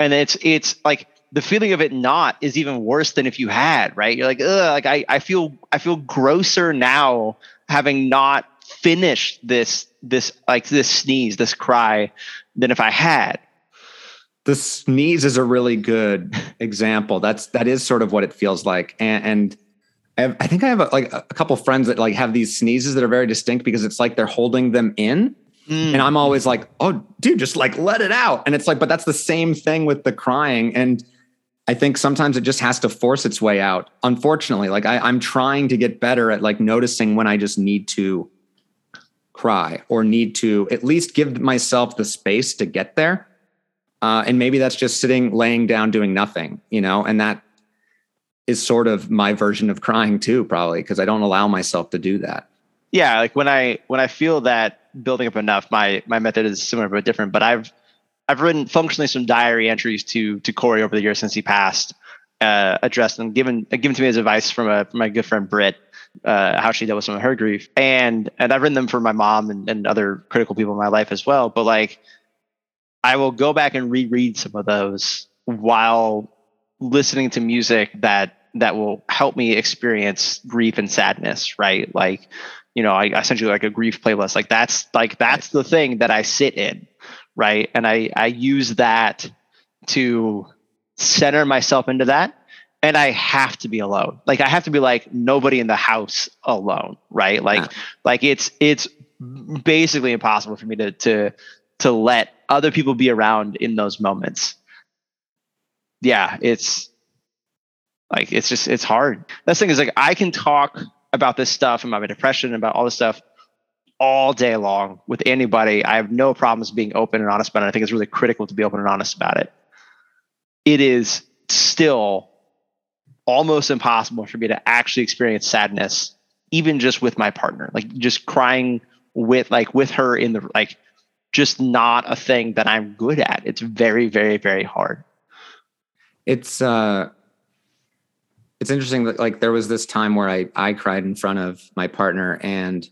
And it's like the feeling of it not is even worse than if you had, right? You're like, ugh, like I feel grosser now having not finished this like this sneeze, this cry, than if I had. The sneeze is a really good example. That is sort of what it feels like. And I think I have a couple friends that like have these sneezes that are very distinct because it's like they're holding them in. Mm. And I'm always like, oh dude, just like let it out. And it's like, but that's the same thing with the crying. And I think sometimes it just has to force its way out. Unfortunately, like I'm trying to get better at like noticing when I just need to cry, or need to at least give myself the space to get there. And maybe that's just sitting, laying down, doing nothing, you know, and that is sort of my version of crying too, probably, because I don't allow myself to do that. Yeah. Like when I feel that building up enough, my method is similar but different, but I've written functionally some diary entries to Corey over the years since he passed, addressed them, given to me as advice from my good friend Britt, how she dealt with some of her grief, and I've written them for my mom and other critical people in my life as well. But like, I will go back and reread some of those while listening to music that will help me experience grief and sadness, right? Like, you know, I essentially like a grief playlist. Like that's the thing that I sit in. Right. And I use that to center myself into that. And I have to be alone. Like I have to be like nobody in the house alone. Right. Like, like it's basically impossible for me to let other people be around in those moments. Yeah. It's like, it's just, it's hard. That's the thing is like, I can talk about this stuff and about my depression and about all this stuff all day long with anybody. I have no problems being open and honest about it. I think it's really critical to be open and honest about it. It is still almost impossible for me to actually experience sadness, even just with my partner, like just crying with her in the, like just not a thing that I'm good at. It's very, very, very hard. It's interesting that like there was this time where I cried in front of my partner, and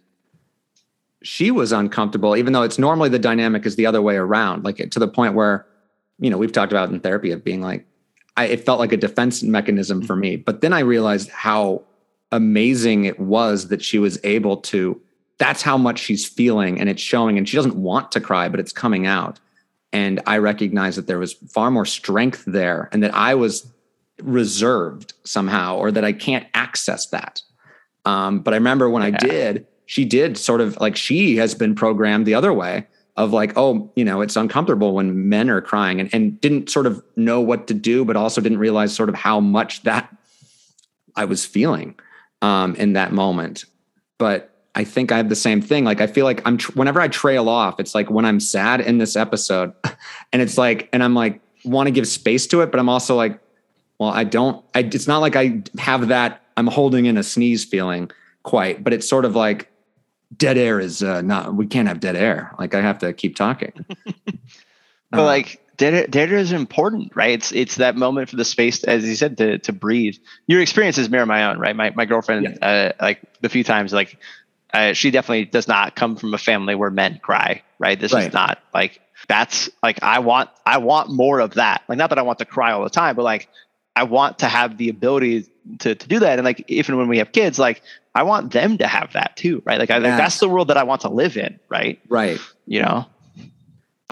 she was uncomfortable, even though it's normally the dynamic is the other way around, like to the point where, you know, we've talked about in therapy of being like, it felt like a defense mechanism for me. But then I realized how amazing it was that she was able to, that's how much she's feeling and it's showing, and she doesn't want to cry, but it's coming out. And I recognized that there was far more strength there, and that I was reserved somehow, or that I can't access that. But I remember when I did, she did sort of like, she has been programmed the other way of like, oh, you know, it's uncomfortable when men are crying, and didn't sort of know what to do, but also didn't realize sort of how much that I was feeling in that moment. But I think I have the same thing. Like, I feel like whenever I trail off, it's like when I'm sad in this episode and it's like, and I'm like, want to give space to it, but I'm also like, well, it's not like I have that, I'm holding in a sneeze feeling quite, but it's sort of like, dead air is not, we can't have dead air. Like, I have to keep talking. But like dead air is important, right? It's that moment for the space, as you said, to breathe. Your experiences mirror my own, right? My girlfriend, yeah. Like the few times, like she definitely does not come from a family where men cry, right? This is not like, that's like, I want more of that. Like, not that I want to cry all the time, but like, I want to have the ability to do that. And like, if and when we have kids, like, I want them to have that too, right? Like, like that's the world that I want to live in, right? Right. You know,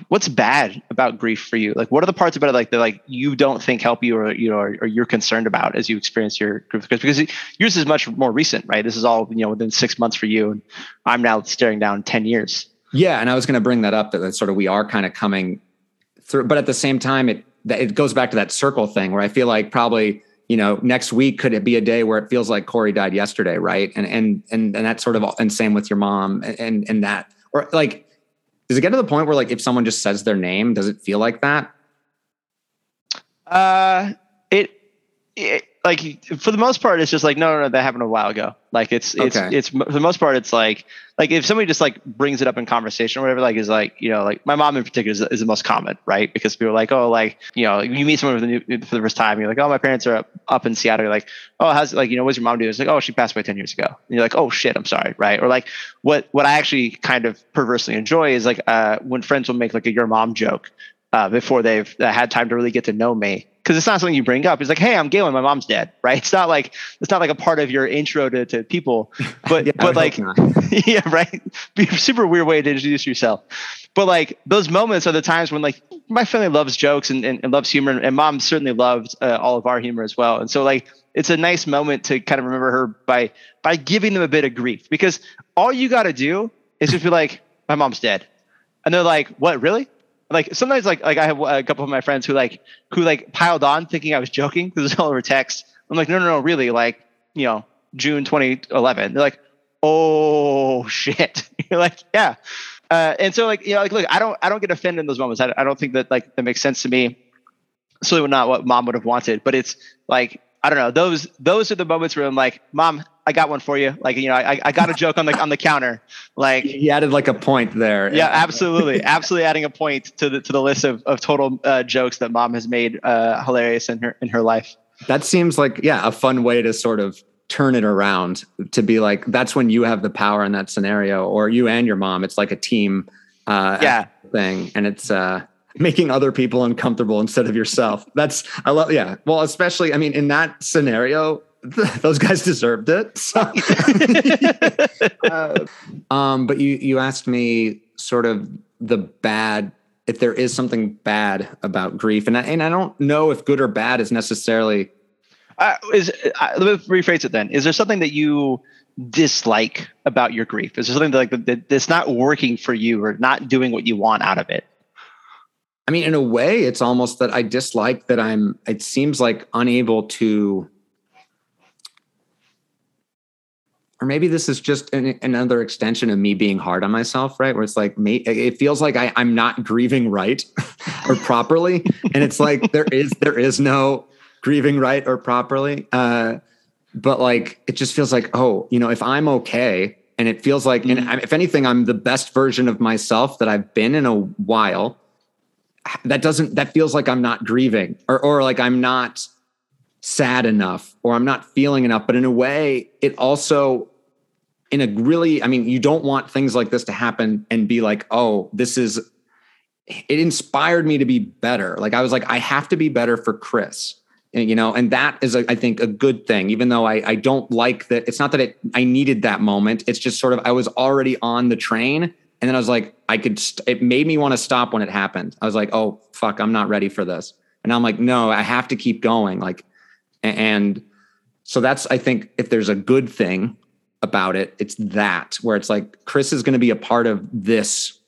what's bad about grief for you? Like, what are the parts about it like that, like, you don't think help you, or you know, or you're concerned about as you experience your grief? Because yours is much more recent, right? This is all, you know, within 6 months for you, and I'm now staring down 10 years. Yeah, and I was going to bring that up. That sort of, we are kind of coming through, but at the same time, it goes back to that circle thing where I feel like probably, you know, next week could it be a day where it feels like Corey died yesterday, right? And that's sort of, and same with your mom, and that, or like, does it get to the point where like if someone just says their name, does it feel like that? It like, for the most part, it's just like, no, that happened a while ago. Like it's for the most part, it's like if somebody just like brings it up in conversation or whatever, like is like, you know, like my mom in particular is the most common, right? Because people are like, oh, like, you know, you meet someone for the first time, you're like, oh, my parents are up in Seattle. You're like, oh, how's, like, you know, what's your mom doing? It's like, oh, she passed away 10 years ago. And you're like, oh shit, I'm sorry, right? Or like what I actually kind of perversely enjoy is like when friends will make like a your mom joke before they've had time to really get to know me. Because it's not something you bring up. It's like, hey, I'm Galen, my mom's dead, right? It's not like a part of your intro to people, but yeah, but like, yeah, right. Be a super weird way to introduce yourself. But like those moments are the times when like my family loves jokes and loves humor, and mom certainly loved all of our humor as well. And so like it's a nice moment to kind of remember her by giving them a bit of grief, because all you got to do is just be like, my mom's dead, and they're like, what, really? Like sometimes like I have a couple of my friends who piled on thinking I was joking because it's all over text. I'm like, no, really. Like, you know, June 2011. They're like, oh shit. You're like, yeah. And so like, you know, like, look, I don't get offended in those moments. I don't think that like that makes sense to me. Certainly not what mom would have wanted, but it's like, I don't know. Those are the moments where I'm like, mom, I got one for you. Like, you know, I got a joke on the counter. Like he added like a point there. Yeah, absolutely. Absolutely adding a point to the list of total jokes that mom has made hilarious in her life. That seems like, yeah, a fun way to sort of turn it around, to be like, that's when you have the power in that scenario, or you and your mom. It's like a team thing. And it's making other people uncomfortable instead of yourself. I love, yeah. Well, especially, I mean, in that scenario, those guys deserved it. So. But you asked me sort of the bad, if there is something bad about grief, and I don't know if good or bad is necessarily. Let me rephrase it then. Is there something that you dislike about your grief? Is there something that that's not working for you or not doing what you want out of it? I mean, in a way, it's almost that I dislike that it seems like unable to. Or maybe this is just another extension of me being hard on myself, right? Where it's like, it feels like I'm not grieving right or properly. And it's like, there is no grieving right or properly. But like, it just feels like, oh, you know, if I'm okay, and it feels like, mm-hmm. and if anything, I'm the best version of myself that I've been in a while, that feels like I'm not grieving or like I'm not sad enough, or I'm not feeling enough. But in a way, it also, in a really, I mean, you don't want things like this to happen and be like, oh, it inspired me to be better. Like I was like, I have to be better for Chris, and, you know, and that is, I think, a good thing, even though I don't like that. It's not that I needed that moment. It's just sort of, I was already on the train, and then I was like, it made me want to stop when it happened. I was like, oh fuck, I'm not ready for this. And I'm like, no, I have to keep going. Like, and so that's, I think, if there's a good thing about it, it's that, where it's like, Chris is going to be a part of this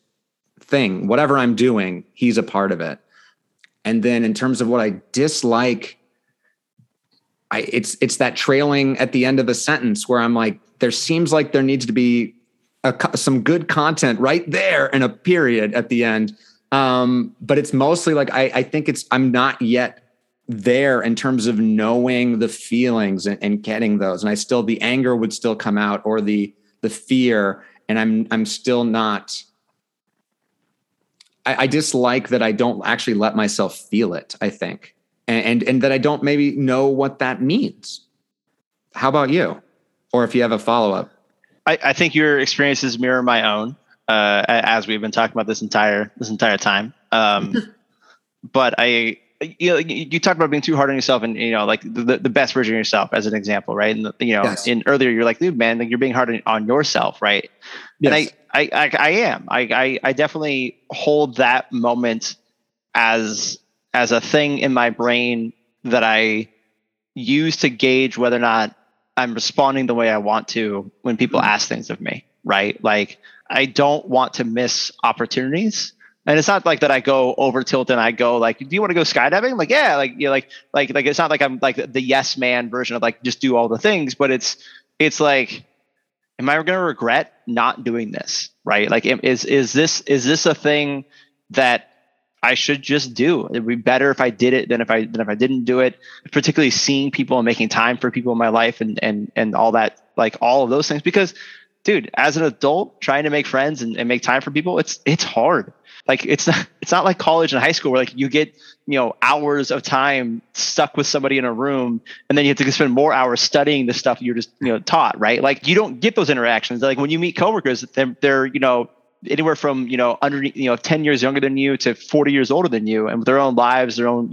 thing, whatever I'm doing, he's a part of it. And then in terms of what I dislike, it's that trailing at the end of a sentence where I'm like, there seems like there needs to be some good content right there and a period at the end. But it's mostly like, I think I'm not yet there in terms of knowing the feelings and getting those. And the anger would still come out, or the fear. And I'm still not, I dislike that I don't actually let myself feel it, I think. And that I don't maybe know what that means. How about you? Or if you have a follow-up. I think your experiences mirror my own, as we've been talking about this entire time. But you talk about being too hard on yourself, and like the best version of yourself as an example, right? And yes. In earlier you're like, dude, man, like you're being hard on yourself, right? Yes. And I am. I definitely hold that moment as a thing in my brain that I use to gauge whether or not I'm responding the way I want to when people ask things of me, right? Like, I don't want to miss opportunities. And it's not like that I go over tilt and I go like, do you want to go skydiving? Like, yeah, like, you know, like, it's not like I'm like the yes man version of like, just do all the things, but it's like, am I going to regret not doing this? Right? Like, is this a thing that I should just do? It'd be better if I did it than if I didn't do it, particularly seeing people and making time for people in my life and all that, like all of those things, because dude, as an adult trying to make friends and make time for people, it's hard. Like it's not like college and high school where like you get, hours of time stuck with somebody in a room, and then you have to spend more hours studying the stuff you're just, taught, right? Like you don't get those interactions. Like when you meet coworkers, they're anywhere from, under, 10 years younger than you to 40 years older than you, and with their own lives, their own,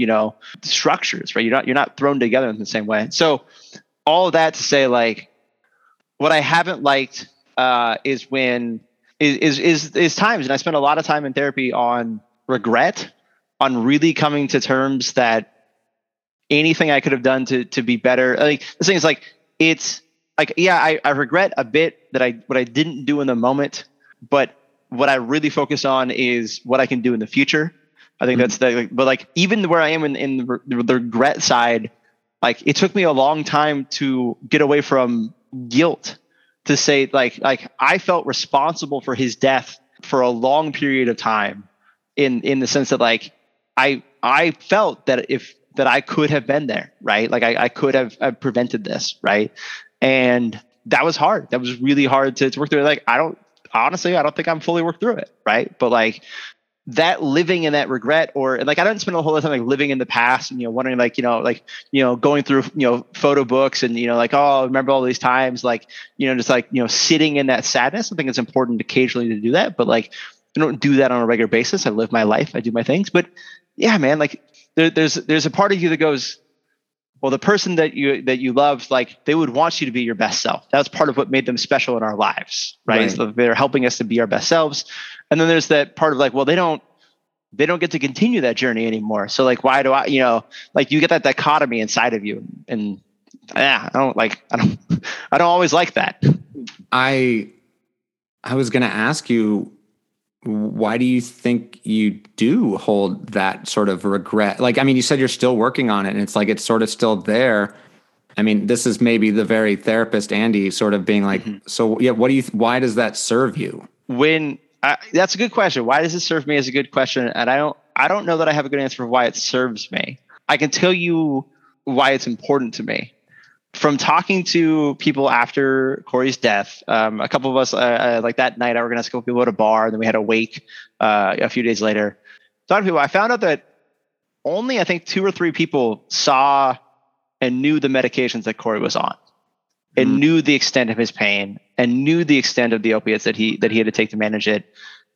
structures, right? You're not thrown together in the same way. So all of that to say, like, what I haven't liked is when, is times, and I spent a lot of time in therapy on regret, on really coming to terms that anything I could have done to be better. Like this thing is like, it's like, yeah, I regret a bit that what I didn't do in the moment, but what I really focus on is what I can do in the future. I think that's the, but like even where I am in the regret side, like it took me a long time to get away from guilt. To say like I felt responsible for his death for a long period of time in the sense that like I felt that I could have been there, right? Like I could have prevented this, right? And that was hard. That was really hard to work through. Like I don't think I'm fully worked through it, right? But like that living in that regret, or like I don't spend a whole lot of time like living in the past and wondering like going through photo books and like, oh, I remember all these times, like just like sitting in that sadness. I think it's important occasionally to do that, but like I don't do that on a regular basis. I live my life, I do my things, but yeah, man, like there's a part of you that goes, well, the person that you loved, like they would want you to be your best self. That was part of what made them special in our lives, right? So they're helping us to be our best selves. And then there's that part of like, well, they don't get to continue that journey anymore. So like, why do I, like you get that dichotomy inside of you, and yeah, I don't always like that. I was going to ask you, why do you think you do hold that sort of regret? Like, I mean, you said you're still working on it, and it's like, it's sort of still there. I mean, this is maybe the very therapist, Andy, sort of being like, so yeah, why does that serve you? That's a good question. Why does it serve me is a good question. And I don't know that I have a good answer for why it serves me. I can tell you why it's important to me. From talking to people after Corey's death, a couple of us, like that night, I organized a couple of people at a bar, and then we had a wake a few days later. Talking to people, I found out that only, I think, 2 or 3 people saw and knew the medications that Corey was on, and knew the extent of his pain, and knew the extent of the opiates that he had to take to manage it.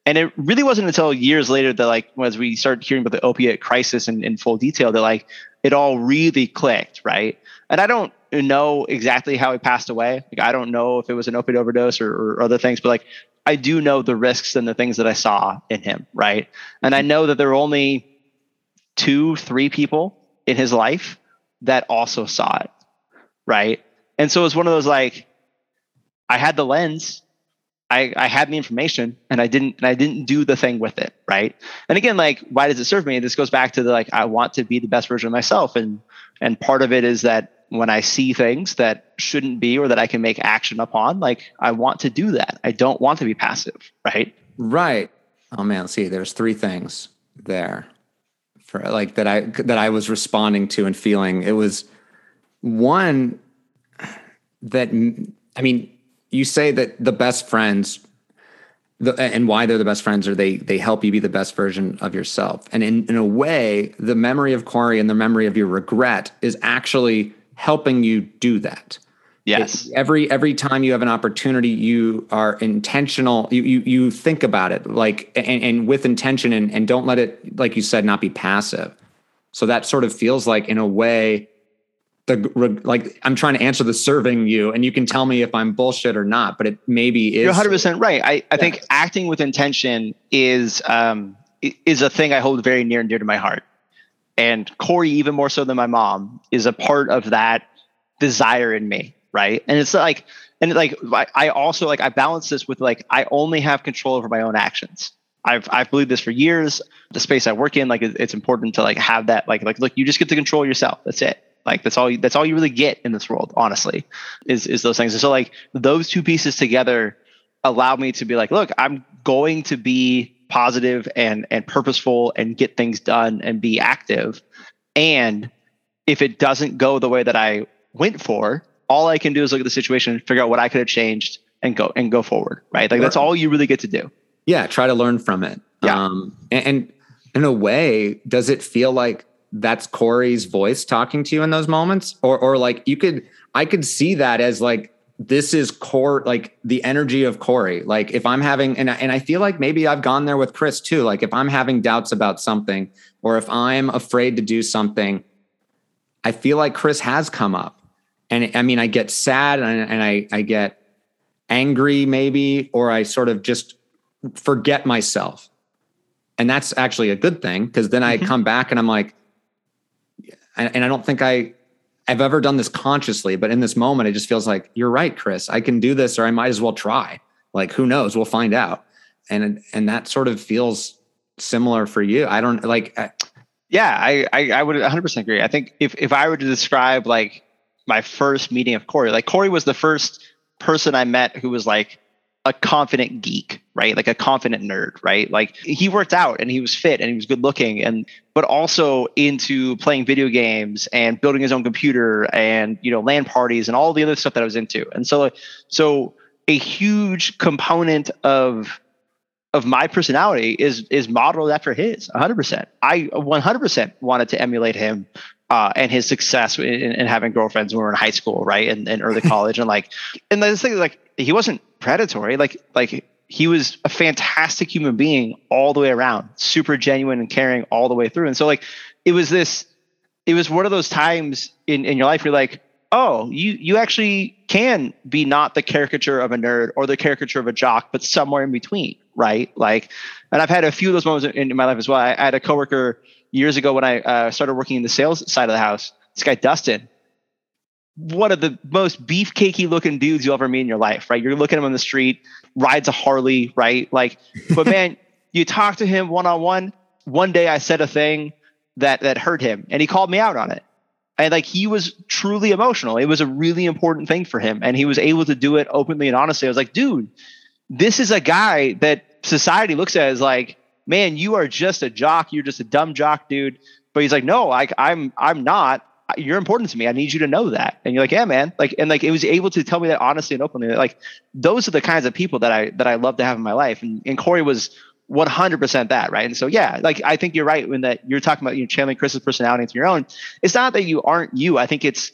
And it really wasn't until years later that, like, as we started hearing about the opiate crisis in full detail, that like it all really clicked, right? And I don't know exactly how he passed away. Like, I don't know if it was an opiate overdose or other things, but like I do know the risks and the things that I saw in him, right? And I know that there were only 2-3 people in his life that also saw it, right? And so it was one of those, like, I had the lens, I had the information and I didn't do the thing with it. Right. And again, like, why does it serve me? This goes back to the, like, I want to be the best version of myself. And part of it is that when I see things that shouldn't be, or that I can make action upon, like, I want to do that. I don't want to be passive. Right. Right. Oh man. See, there's three things there for, like, that I was responding to and feeling. It was one that, I mean, you say that the best friends, and why they're the best friends, are they help you be the best version of yourself. And in a way, the memory of Corey and the memory of your regret is actually helping you do that. Yes. It's every time you have an opportunity, you are intentional. You think about it, like, and with intention, and don't let it, like you said, not be passive. So that sort of feels like, in a way, like, I'm trying to answer the serving you, and you can tell me if I'm bullshit or not, but it maybe is. You're 100% right. I think acting with intention is a thing I hold very near and dear to my heart. And Corey, even more so than my mom, is a part of that desire in me. Right. And it's like, I also, like, I balance this with, like, I only have control over my own actions. I've believed this for years. The space I work in, like, it's important to, like, have that, like, look, you just get to control yourself. That's it. Like, that's all you really get in this world, honestly, is those things. And so, like, those two pieces together allow me to be like, look, I'm going to be positive and purposeful and get things done and be active. And if it doesn't go the way that I went for, all I can do is look at the situation and figure out what I could have changed and go forward. Right. Like, that's all you really get to do. Yeah. Try to learn from it. Yeah. And in a way, does it feel like that's Corey's voice talking to you in those moments? Or like, I could see that as, like, this is Corey, like, the energy of Corey. Like, if I'm having, and I feel like maybe I've gone there with Chris too. Like, if I'm having doubts about something, or if I'm afraid to do something, I feel like Chris has come up. And I mean, I get sad and I get angry maybe, or I sort of just forget myself. And that's actually a good thing, because then I come back and I'm like, and I don't think I've ever done this consciously, but in this moment, it just feels like, you're right, Chris, I can do this, or I might as well try. Like, who knows? We'll find out. And that sort of feels similar for you. I don't like. I would 100% agree. I think if I were to describe, like, my first meeting of Corey, like, Corey was the first person I met who was, like, a confident geek, right? Like, a confident nerd, right? Like, he worked out and he was fit and he was good looking, but also into playing video games and building his own computer and, you know, LAN parties and all the other stuff that I was into. And so a huge component of my personality is modeled after his. 100%. I 100% wanted to emulate him. And his success in having girlfriends when we were in high school, right, and early college, and this thing, like, he wasn't predatory, like he was a fantastic human being all the way around, super genuine and caring all the way through. And so, like, it was one of those times in your life where you're like, oh, you actually can be not the caricature of a nerd or the caricature of a jock, but somewhere in between, right? Like, and I've had a few of those moments in my life as well. I had a coworker years ago when I started working in the sales side of the house, this guy, Dustin, one of the most beefcakey looking dudes you'll ever meet in your life, right? You're looking at him on the street, rides a Harley, right? Like, but man, you talk to him one-on-one. One day I said a thing that hurt him and he called me out on it. And like, he was truly emotional. It was a really important thing for him. And he was able to do it openly and honestly. I was like, dude, this is a guy that society looks at as like, man, you are just a jock. You're just a dumb jock, dude. But he's like, no, like, I'm not. You're important to me. I need you to know that. And you're like, yeah, man. Like, and like, it was able to tell me that honestly and openly. Like, those are the kinds of people that I love to have in my life. And Corey was 100% that, right? And so, yeah, like, I think you're right when that you're talking about, you know, channeling Chris's personality into your own. It's not that you aren't you. I think it's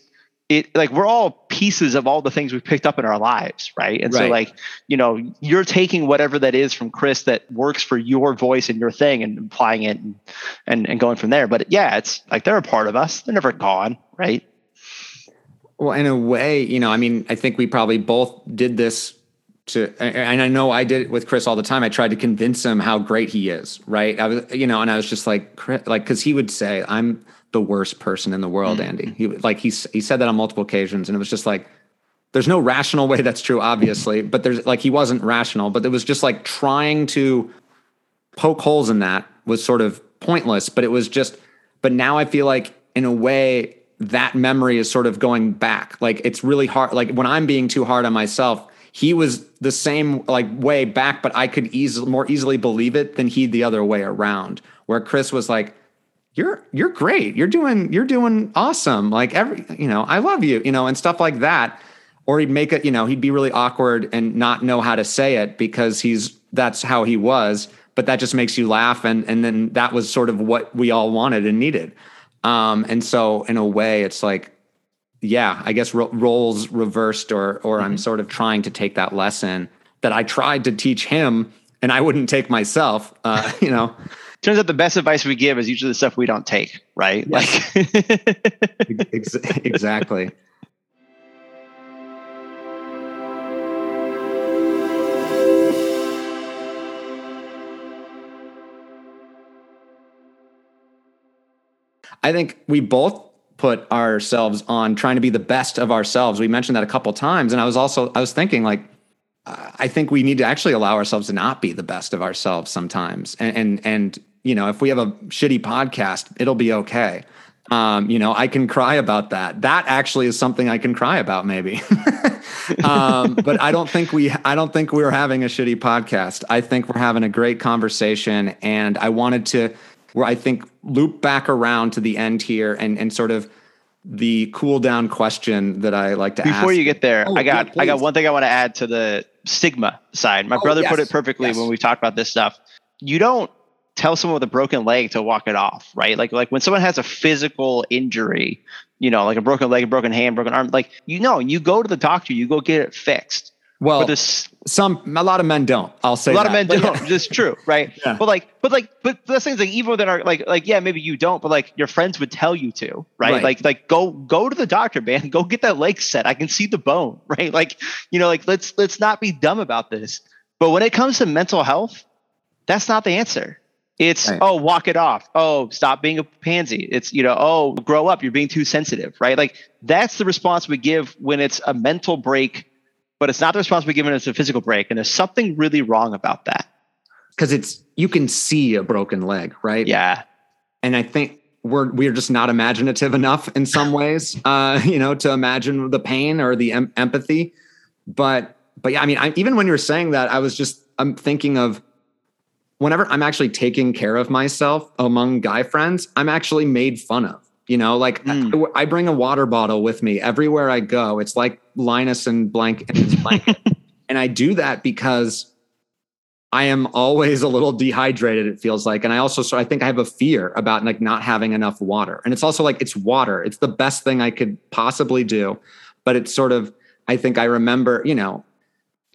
like, we're all pieces of all the things we've picked up in our lives, right? And right. So, like, you know, you're taking whatever that is from Chris that works for your voice and your thing and applying it and going from there. But yeah, it's like, they're a part of us. They're never gone, right? Well, in a way, you know, I mean, I think we probably both did this and I know I did it with Chris all the time. I tried to convince him how great he is, right? I was, you know, and I was just like, because he would say, I'm the worst person in the world, Andy. He said that on multiple occasions, and it was just like, There's no rational way that's true, obviously, but there's like, he wasn't rational, but it was just like trying to poke holes in that was sort of pointless, but it was just, but now I feel like in a way that memory is sort of going back. Like it's really hard. Like when I'm being too hard on myself, he was the same like way back, but I could more easily believe it than he the other way around, where Chris was like, you're great. You're doing awesome. Like I love you, and stuff like that. Or he'd make it, he'd be really awkward and not know how to say it because that's how he was, but that just makes you laugh. And then that was sort of what we all wanted and needed. And so in a way it's like, yeah, I guess roles reversed or mm-hmm. I'm sort of trying to take that lesson that I tried to teach him and I wouldn't take myself, Turns out the best advice we give is usually the stuff we don't take, right? Yes. Like Exactly. I think we both put ourselves on trying to be the best of ourselves. We mentioned that a couple times. And I was thinking like, I think we need to actually allow ourselves to not be the best of ourselves sometimes. And if we have a shitty podcast, it'll be okay. I can cry about that. That actually is something I can cry about maybe. But I don't think we're having a shitty podcast. I think we're having a great conversation, and I wanted to, where I think loop back around to the end here and sort of the cool down question that I like to ask. Before you get there, I got one thing I want to add to the stigma side. My brother put it perfectly when we talked about this stuff. You don't tell someone with a broken leg to walk it off, right? Like when someone has a physical injury, like a broken leg, a broken hand, broken arm, like, you go to the doctor, you go get it fixed. Well, a lot of men don't. I'll say a lot of men don't. It's true, right? Yeah. But those things, like even within our, maybe you don't, but like your friends would tell you to, right? Like go to the doctor, man. Go get that leg set. I can see the bone, right? Let's not be dumb about this. But when it comes to mental health, that's not the answer. It's walk it off. Oh, stop being a pansy. It's grow up. You're being too sensitive, right? Like that's the response we give when it's a mental break. But it's not the response we're given, it's a physical break. And there's something really wrong about that. Because you can see a broken leg, right? Yeah. And I think we're just not imaginative enough in some ways, to imagine the pain or the empathy. But yeah, I mean, even when you were saying that, I was just, I'm thinking of whenever I'm actually taking care of myself among guy friends, I'm actually made fun of. I bring a water bottle with me everywhere I go. It's like Linus and his blanket. And I do that because I am always a little dehydrated, it feels like. And I also, I think I have a fear about like not having enough water. And it's also like, it's water. It's the best thing I could possibly do. But it's sort of, I think I remember,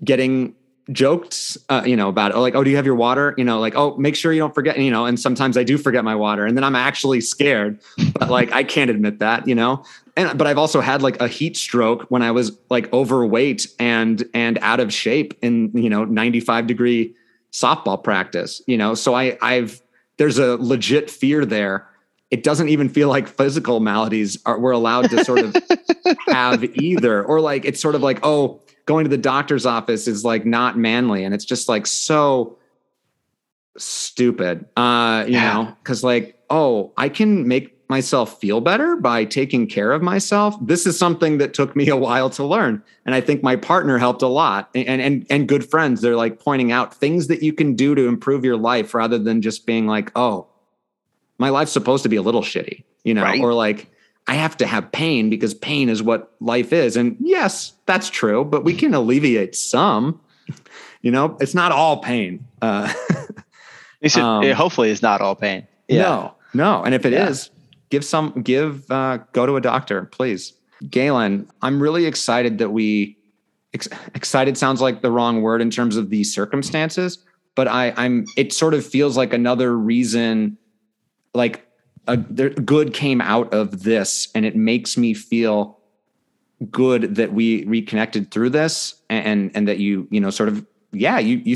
getting joked, about it. Like, oh, do you have your water? Like, oh, make sure you don't forget, and sometimes I do forget my water and then I'm actually scared, but like, I can't admit that, but I've also had like a heat stroke when I was like overweight and out of shape in, 95-degree softball practice, so there's a legit fear there. It doesn't even feel like physical maladies we're allowed to sort of have either. Or like, it's sort of like, oh, going to the doctor's office is like not manly. And it's just like so stupid, because like, oh, I can make myself feel better by taking care of myself. This is something that took me a while to learn. And I think my partner helped a lot and good friends. They're like pointing out things that you can do to improve your life rather than just being like, oh, my life's supposed to be a little shitty, right. Or like, I have to have pain because pain is what life is. And yes, that's true, but we can alleviate some, it's not all pain. Hopefully it's not all pain. Yeah. No. And if it is, go to a doctor, please. Galen, I'm really excited that excited sounds like the wrong word in terms of the circumstances, but it sort of feels like another reason, like, good came out of this, and it makes me feel good that we reconnected through this and that you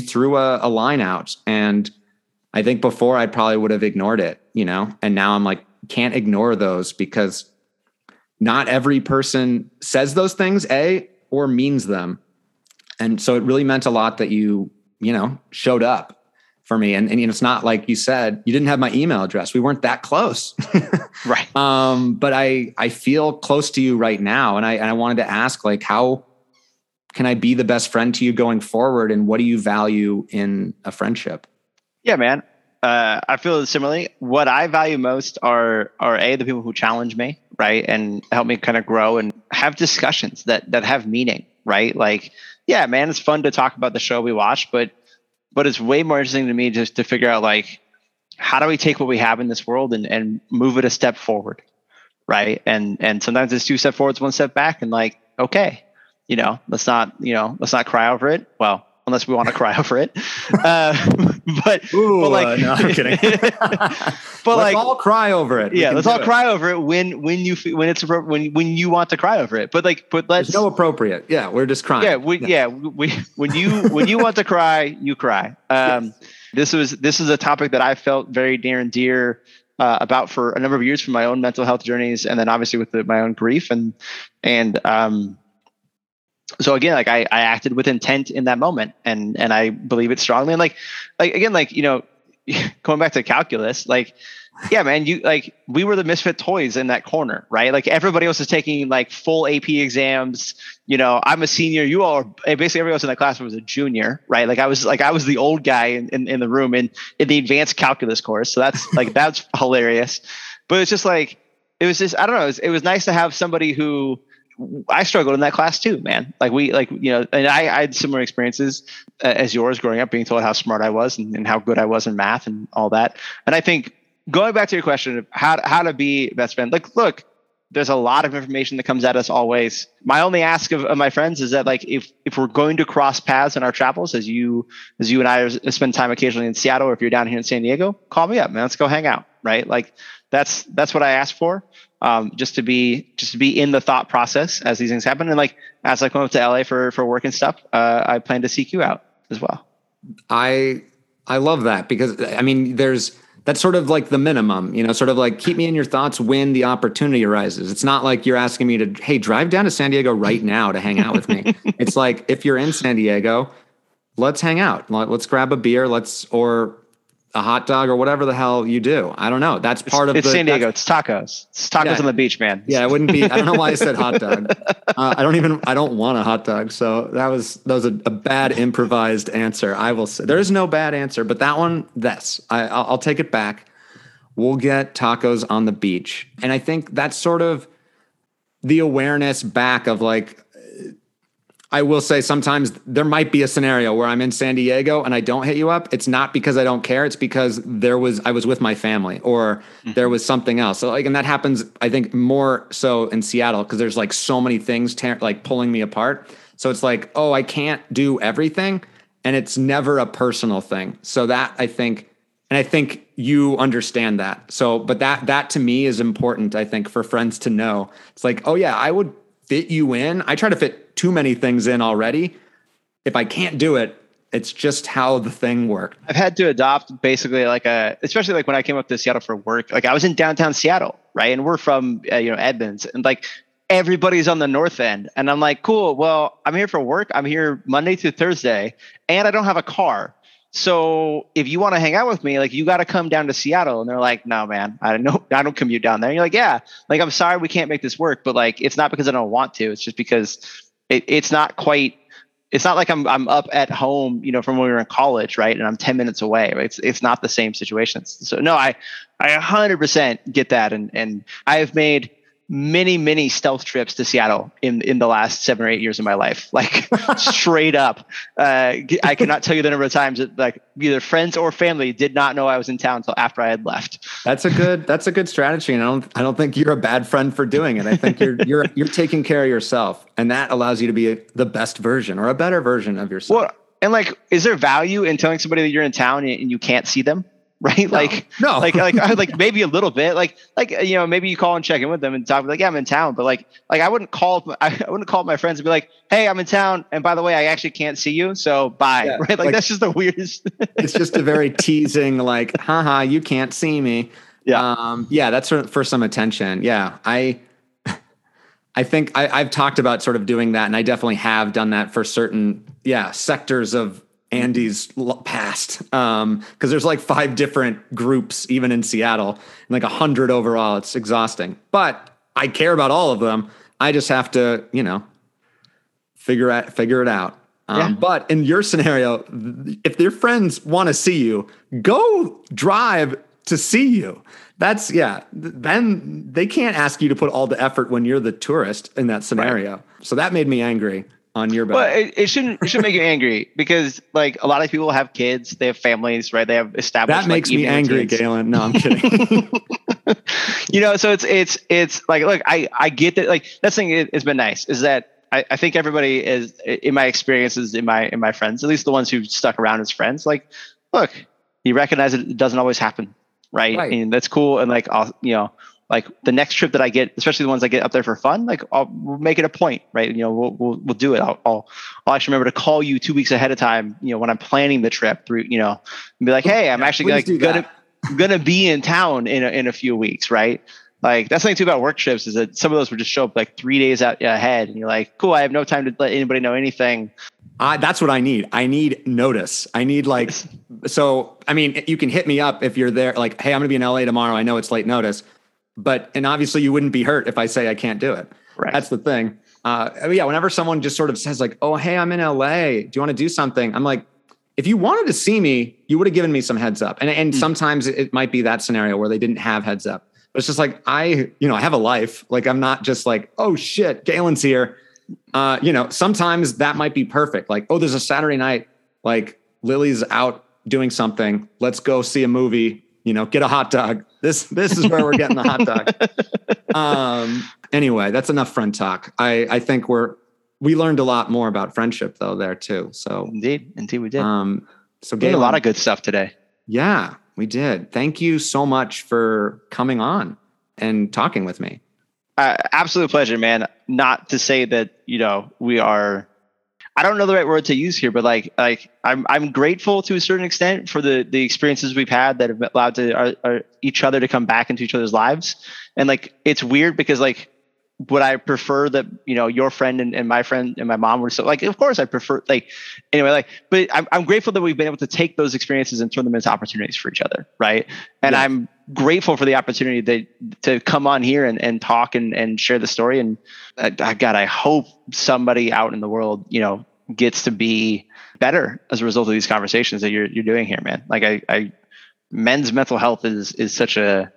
threw a line out. And I think before I probably would have ignored it, and now I'm like, can't ignore those because not every person says those things, or means them. And so it really meant a lot that you showed up for me. And it's not like you said, you didn't have my email address. We weren't that close. Right. But I feel close to you right now. And I wanted to ask, like, how can I be the best friend to you going forward? And what do you value in a friendship? Yeah, man. I feel similarly. What I value most are the people who challenge me, right? And help me kind of grow and have discussions that have meaning, right? Like, yeah, man, it's fun to talk about the show we watch, but it's way more interesting to me just to figure out, like, how do we take what we have in this world and move it a step forward, right? And sometimes it's 2 steps forward, 1 step back, and like, okay, let's not cry over it. Well, unless we want to cry over it. No, I'm kidding. Let's all cry over it. Yeah, let's all cry over it when you want to cry over it. But let's no appropriate. Yeah, we're just crying. Yeah, when you want to cry, you cry. Yes. This is a topic that I felt very near and dear about for a number of years from my own mental health journeys, and then obviously with my own grief and. So again, like I acted with intent in that moment and I believe it strongly. And like, going back to calculus, like, yeah, man, we were the misfit toys in that corner, right? Like everybody else is taking like full AP exams. I'm a senior, you all are basically everybody else in that class was a junior, right? Like I was the old guy in the room in the advanced calculus course. So that's like, that's hilarious, but it's just like, it was just, I don't know. It was nice to have somebody who, I struggled in that class too, man. Like and I had similar experiences as yours growing up, being told how smart I was and how good I was in math and all that. And I think going back to your question of how to be best friend, like, look, there's a lot of information that comes at us always. My only ask of my friends is that, like, if we're going to cross paths in our travels, as you and I spend time occasionally in Seattle, or if you're down here in San Diego, call me up, man. Let's go hang out, right? Like that's what I ask for. Just to be in the thought process as these things happen. And like, as I come up to LA for work and stuff, I plan to seek you out as well. I love that because I mean, that's sort of like the minimum, sort of like keep me in your thoughts when the opportunity arises. It's not like you're asking me to, hey, drive down to San Diego right now to hang out with me. It's like, if you're in San Diego, let's hang out. Let's grab a beer. Or a hot dog or whatever the hell you do. I don't know. That's part of it. It's San Diego. It's tacos. It's tacos on the beach, man. Yeah, it wouldn't be. I don't know why I said hot dog. I don't want a hot dog. So that was a bad improvised answer. I will say there is no bad answer, but that one, I'll take it back. We'll get tacos on the beach. And I think that's sort of the awareness back of like, I will say sometimes there might be a scenario where I'm in San Diego and I don't hit you up. It's not because I don't care. It's because I was with my family or there was something else. So like, and that happens, I think, more so in Seattle because there's like so many things pulling me apart. So it's like, oh, I can't do everything. And it's never a personal thing. So that I think you understand that. So, but that to me is important, I think, for friends to know. It's like, oh yeah, I would fit you in. I try to fit too many things in already. If I can't do it, it's just how the thing worked. I've had to adopt basically especially like when I came up to Seattle for work, like I was in downtown Seattle, right? And we're from, Edmonds, and like everybody's on the north end. And I'm like, cool. Well, I'm here for work. I'm here Monday through Thursday and I don't have a car. So if you want to hang out with me, like you got to come down to Seattle. And they're like, no, man, I don't commute down there. And you're like, yeah, like, I'm sorry, we can't make this work. But like, it's not because I don't want to, it's just because it's not quite, it's not like I'm up at home, from when we were in college. Right. And I'm 10 minutes away. Right? It's not the same situation. So no, I 100% get that. And I have made many, many stealth trips to Seattle in the last 7 or 8 years of my life, like straight up. I cannot tell you the number of times that like either friends or family did not know I was in town until after I had left. That's a good strategy. And I don't think you're a bad friend for doing it. I think you're taking care of yourself, and that allows you to be the best version or a better version of yourself. Well, and like, is there value in telling somebody that you're in town and you can't see them? Right? No, no. like maybe a little bit, maybe you call and check in with them and talk like, yeah, I'm in town, but like I wouldn't call my friends and be like, hey, I'm in town. And by the way, I actually can't see you. So bye. Yeah, right. Like that's just the weirdest. It's just a very teasing, like, haha, you can't see me. Yeah. That's for some attention. Yeah. I, I think I've talked about sort of doing that, and I definitely have done that for certain, sectors of Andy's past. Because there's like 5 different groups, even in Seattle, and like 100 overall. It's exhausting. But I care about all of them. I just have to, figure it out. But in your scenario, if your friends want to see you, go drive to see you. That's then they can't ask you to put all the effort when you're the tourist in that scenario. Right. So that made me angry on your behalf. Well, it shouldn't make you angry, because like a lot of people have kids, they have families, right? They have established. That makes me angry, routines. Galen. No, I'm kidding. So it's like, look, I get that. Like that's the thing. It's been nice is that I think everybody is, in my experiences, in my friends, at least the ones who stuck around as friends, like, look, you recognize it doesn't always happen. Right. And that's cool. And like, I'll, like the next trip that I get, especially the ones I get up there for fun, like we'll make it a point, right? We'll do it. I'll actually remember to call you 2 weeks ahead of time, when I'm planning the trip through, and be like, hey, I'm actually like gonna be in town in a few weeks. Right. Like that's the thing too about work trips is that some of those would just show up like 3 days out ahead and you're like, cool, I have no time to let anybody know anything. That's what I need. I need notice. I need like, so, I mean, you can hit me up if you're there, like, hey, I'm going to be in LA tomorrow. I know it's late notice, and obviously you wouldn't be hurt if I say I can't do it. Right. That's the thing. Whenever someone just sort of says like, oh, hey, I'm in LA. Do you want to do something? I'm like, if you wanted to see me, you would have given me some heads up. And sometimes it might be that scenario where they didn't have heads up. But it's just like, I have a life. Like I'm not just like, oh shit, Galen's here. Sometimes that might be perfect. Like, oh, there's a Saturday night, like Lily's out doing something. Let's go see a movie, get a hot dog. This is where we're getting the hot dog. Anyway, that's enough friend talk. I think we learned a lot more about friendship though there too. So indeed we did. So Galen, we did a lot of good stuff today. Yeah, we did. Thank you so much for coming on and talking with me. Absolute pleasure, man. Not to say that, we are, I don't know the right word to use here, but like I'm grateful to a certain extent for the experiences we've had that have allowed each other to come back into each other's lives. And like, it's weird because like, would I prefer that, your friend and my friend and my mom were so like, of course I prefer like, anyway, like, but I'm grateful that we've been able to take those experiences and turn them into opportunities for each other. Right. And yeah. I'm grateful for the opportunity to come on here and talk and share the story. And God, I hope somebody out in the world, gets to be better as a result of these conversations that you're doing here, man. Like men's mental health is such a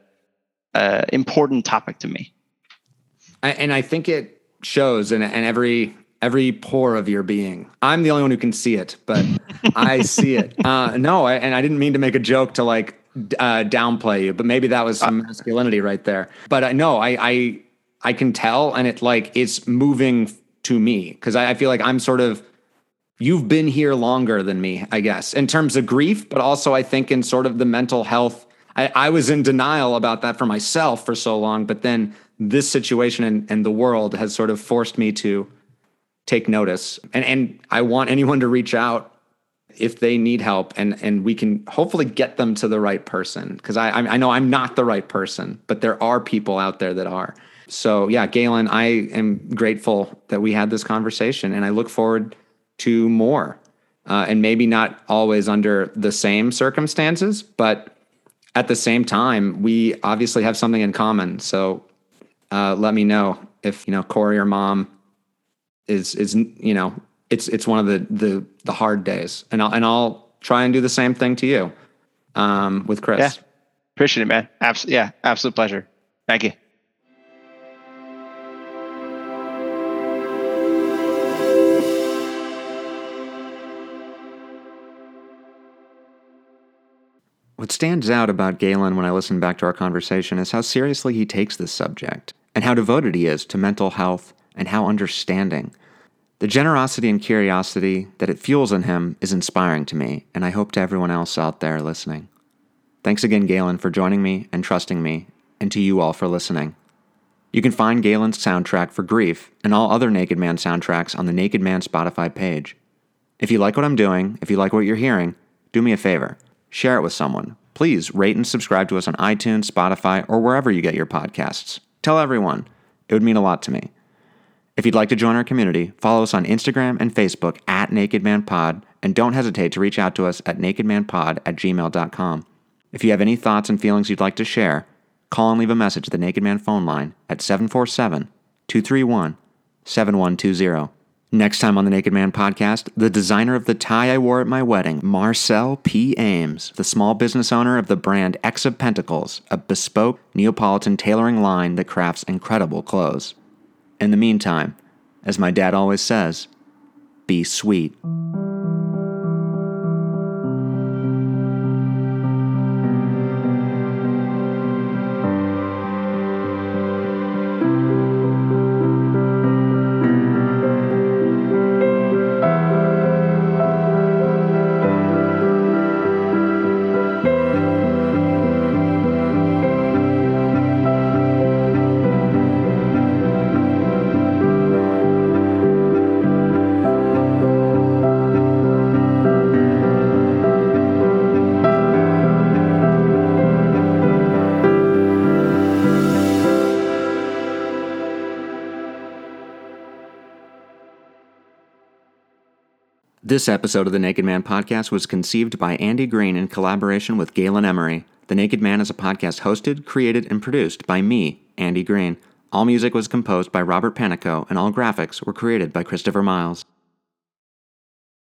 important topic to me. And I think it shows in every pore of your being. I'm the only one who can see it, but I see it. And I didn't mean to make a joke to like downplay you, but maybe that was some masculinity right there. But I can tell, and it like it's moving to me because I feel like I'm sort of you've been here longer than me, I guess, in terms of grief, but also I think in sort of the mental health. I was in denial about that for myself for so long, but then this situation and the world has sort of forced me to take notice. And I want anyone to reach out if they need help and we can hopefully get them to the right person. Cause I know I'm not the right person, but there are people out there that are. So yeah, Galen, I am grateful that we had this conversation and I look forward to more and maybe not always under the same circumstances, but at the same time, we obviously have something in common. So let me know if, Corey or mom is, it's one of the hard days and I'll try and do the same thing to you, with Chris. Yeah. Appreciate it, man. Absolute pleasure. Thank you. What stands out about Galen when I listen back to our conversation is how seriously he takes this subject and how devoted he is to mental health and how understanding. The generosity and curiosity that it fuels in him is inspiring to me, and I hope to everyone else out there listening. Thanks again, Galen, for joining me and trusting me, and to you all for listening. You can find Galen's soundtrack for Grief and all other Naked Man soundtracks on the Naked Man Spotify page. If you like what I'm doing, if you like what you're hearing, do me a favor. Share it with someone. Please rate and subscribe to us on iTunes, Spotify, or wherever you get your podcasts. Tell everyone. It would mean a lot to me. If you'd like to join our community, follow us on Instagram and Facebook at Naked Man Pod, and don't hesitate to reach out to us at nakedmanpod@gmail.com. If you have any thoughts and feelings you'd like to share, call and leave a message at the Naked Man phone line at 747-231-7120. Next time on the Naked Man Podcast, the designer of the tie I wore at my wedding, Marcel P. Ames, the small business owner of the brand X of Pentacles, a bespoke Neapolitan tailoring line that crafts incredible clothes. In the meantime, as my dad always says, be sweet. This episode of the Naked Man Podcast was conceived by Andy Green in collaboration with Galen Emery. The Naked Man is a podcast hosted, created, and produced by me, Andy Green. All music was composed by Robert Panico, and all graphics were created by Christopher Miles.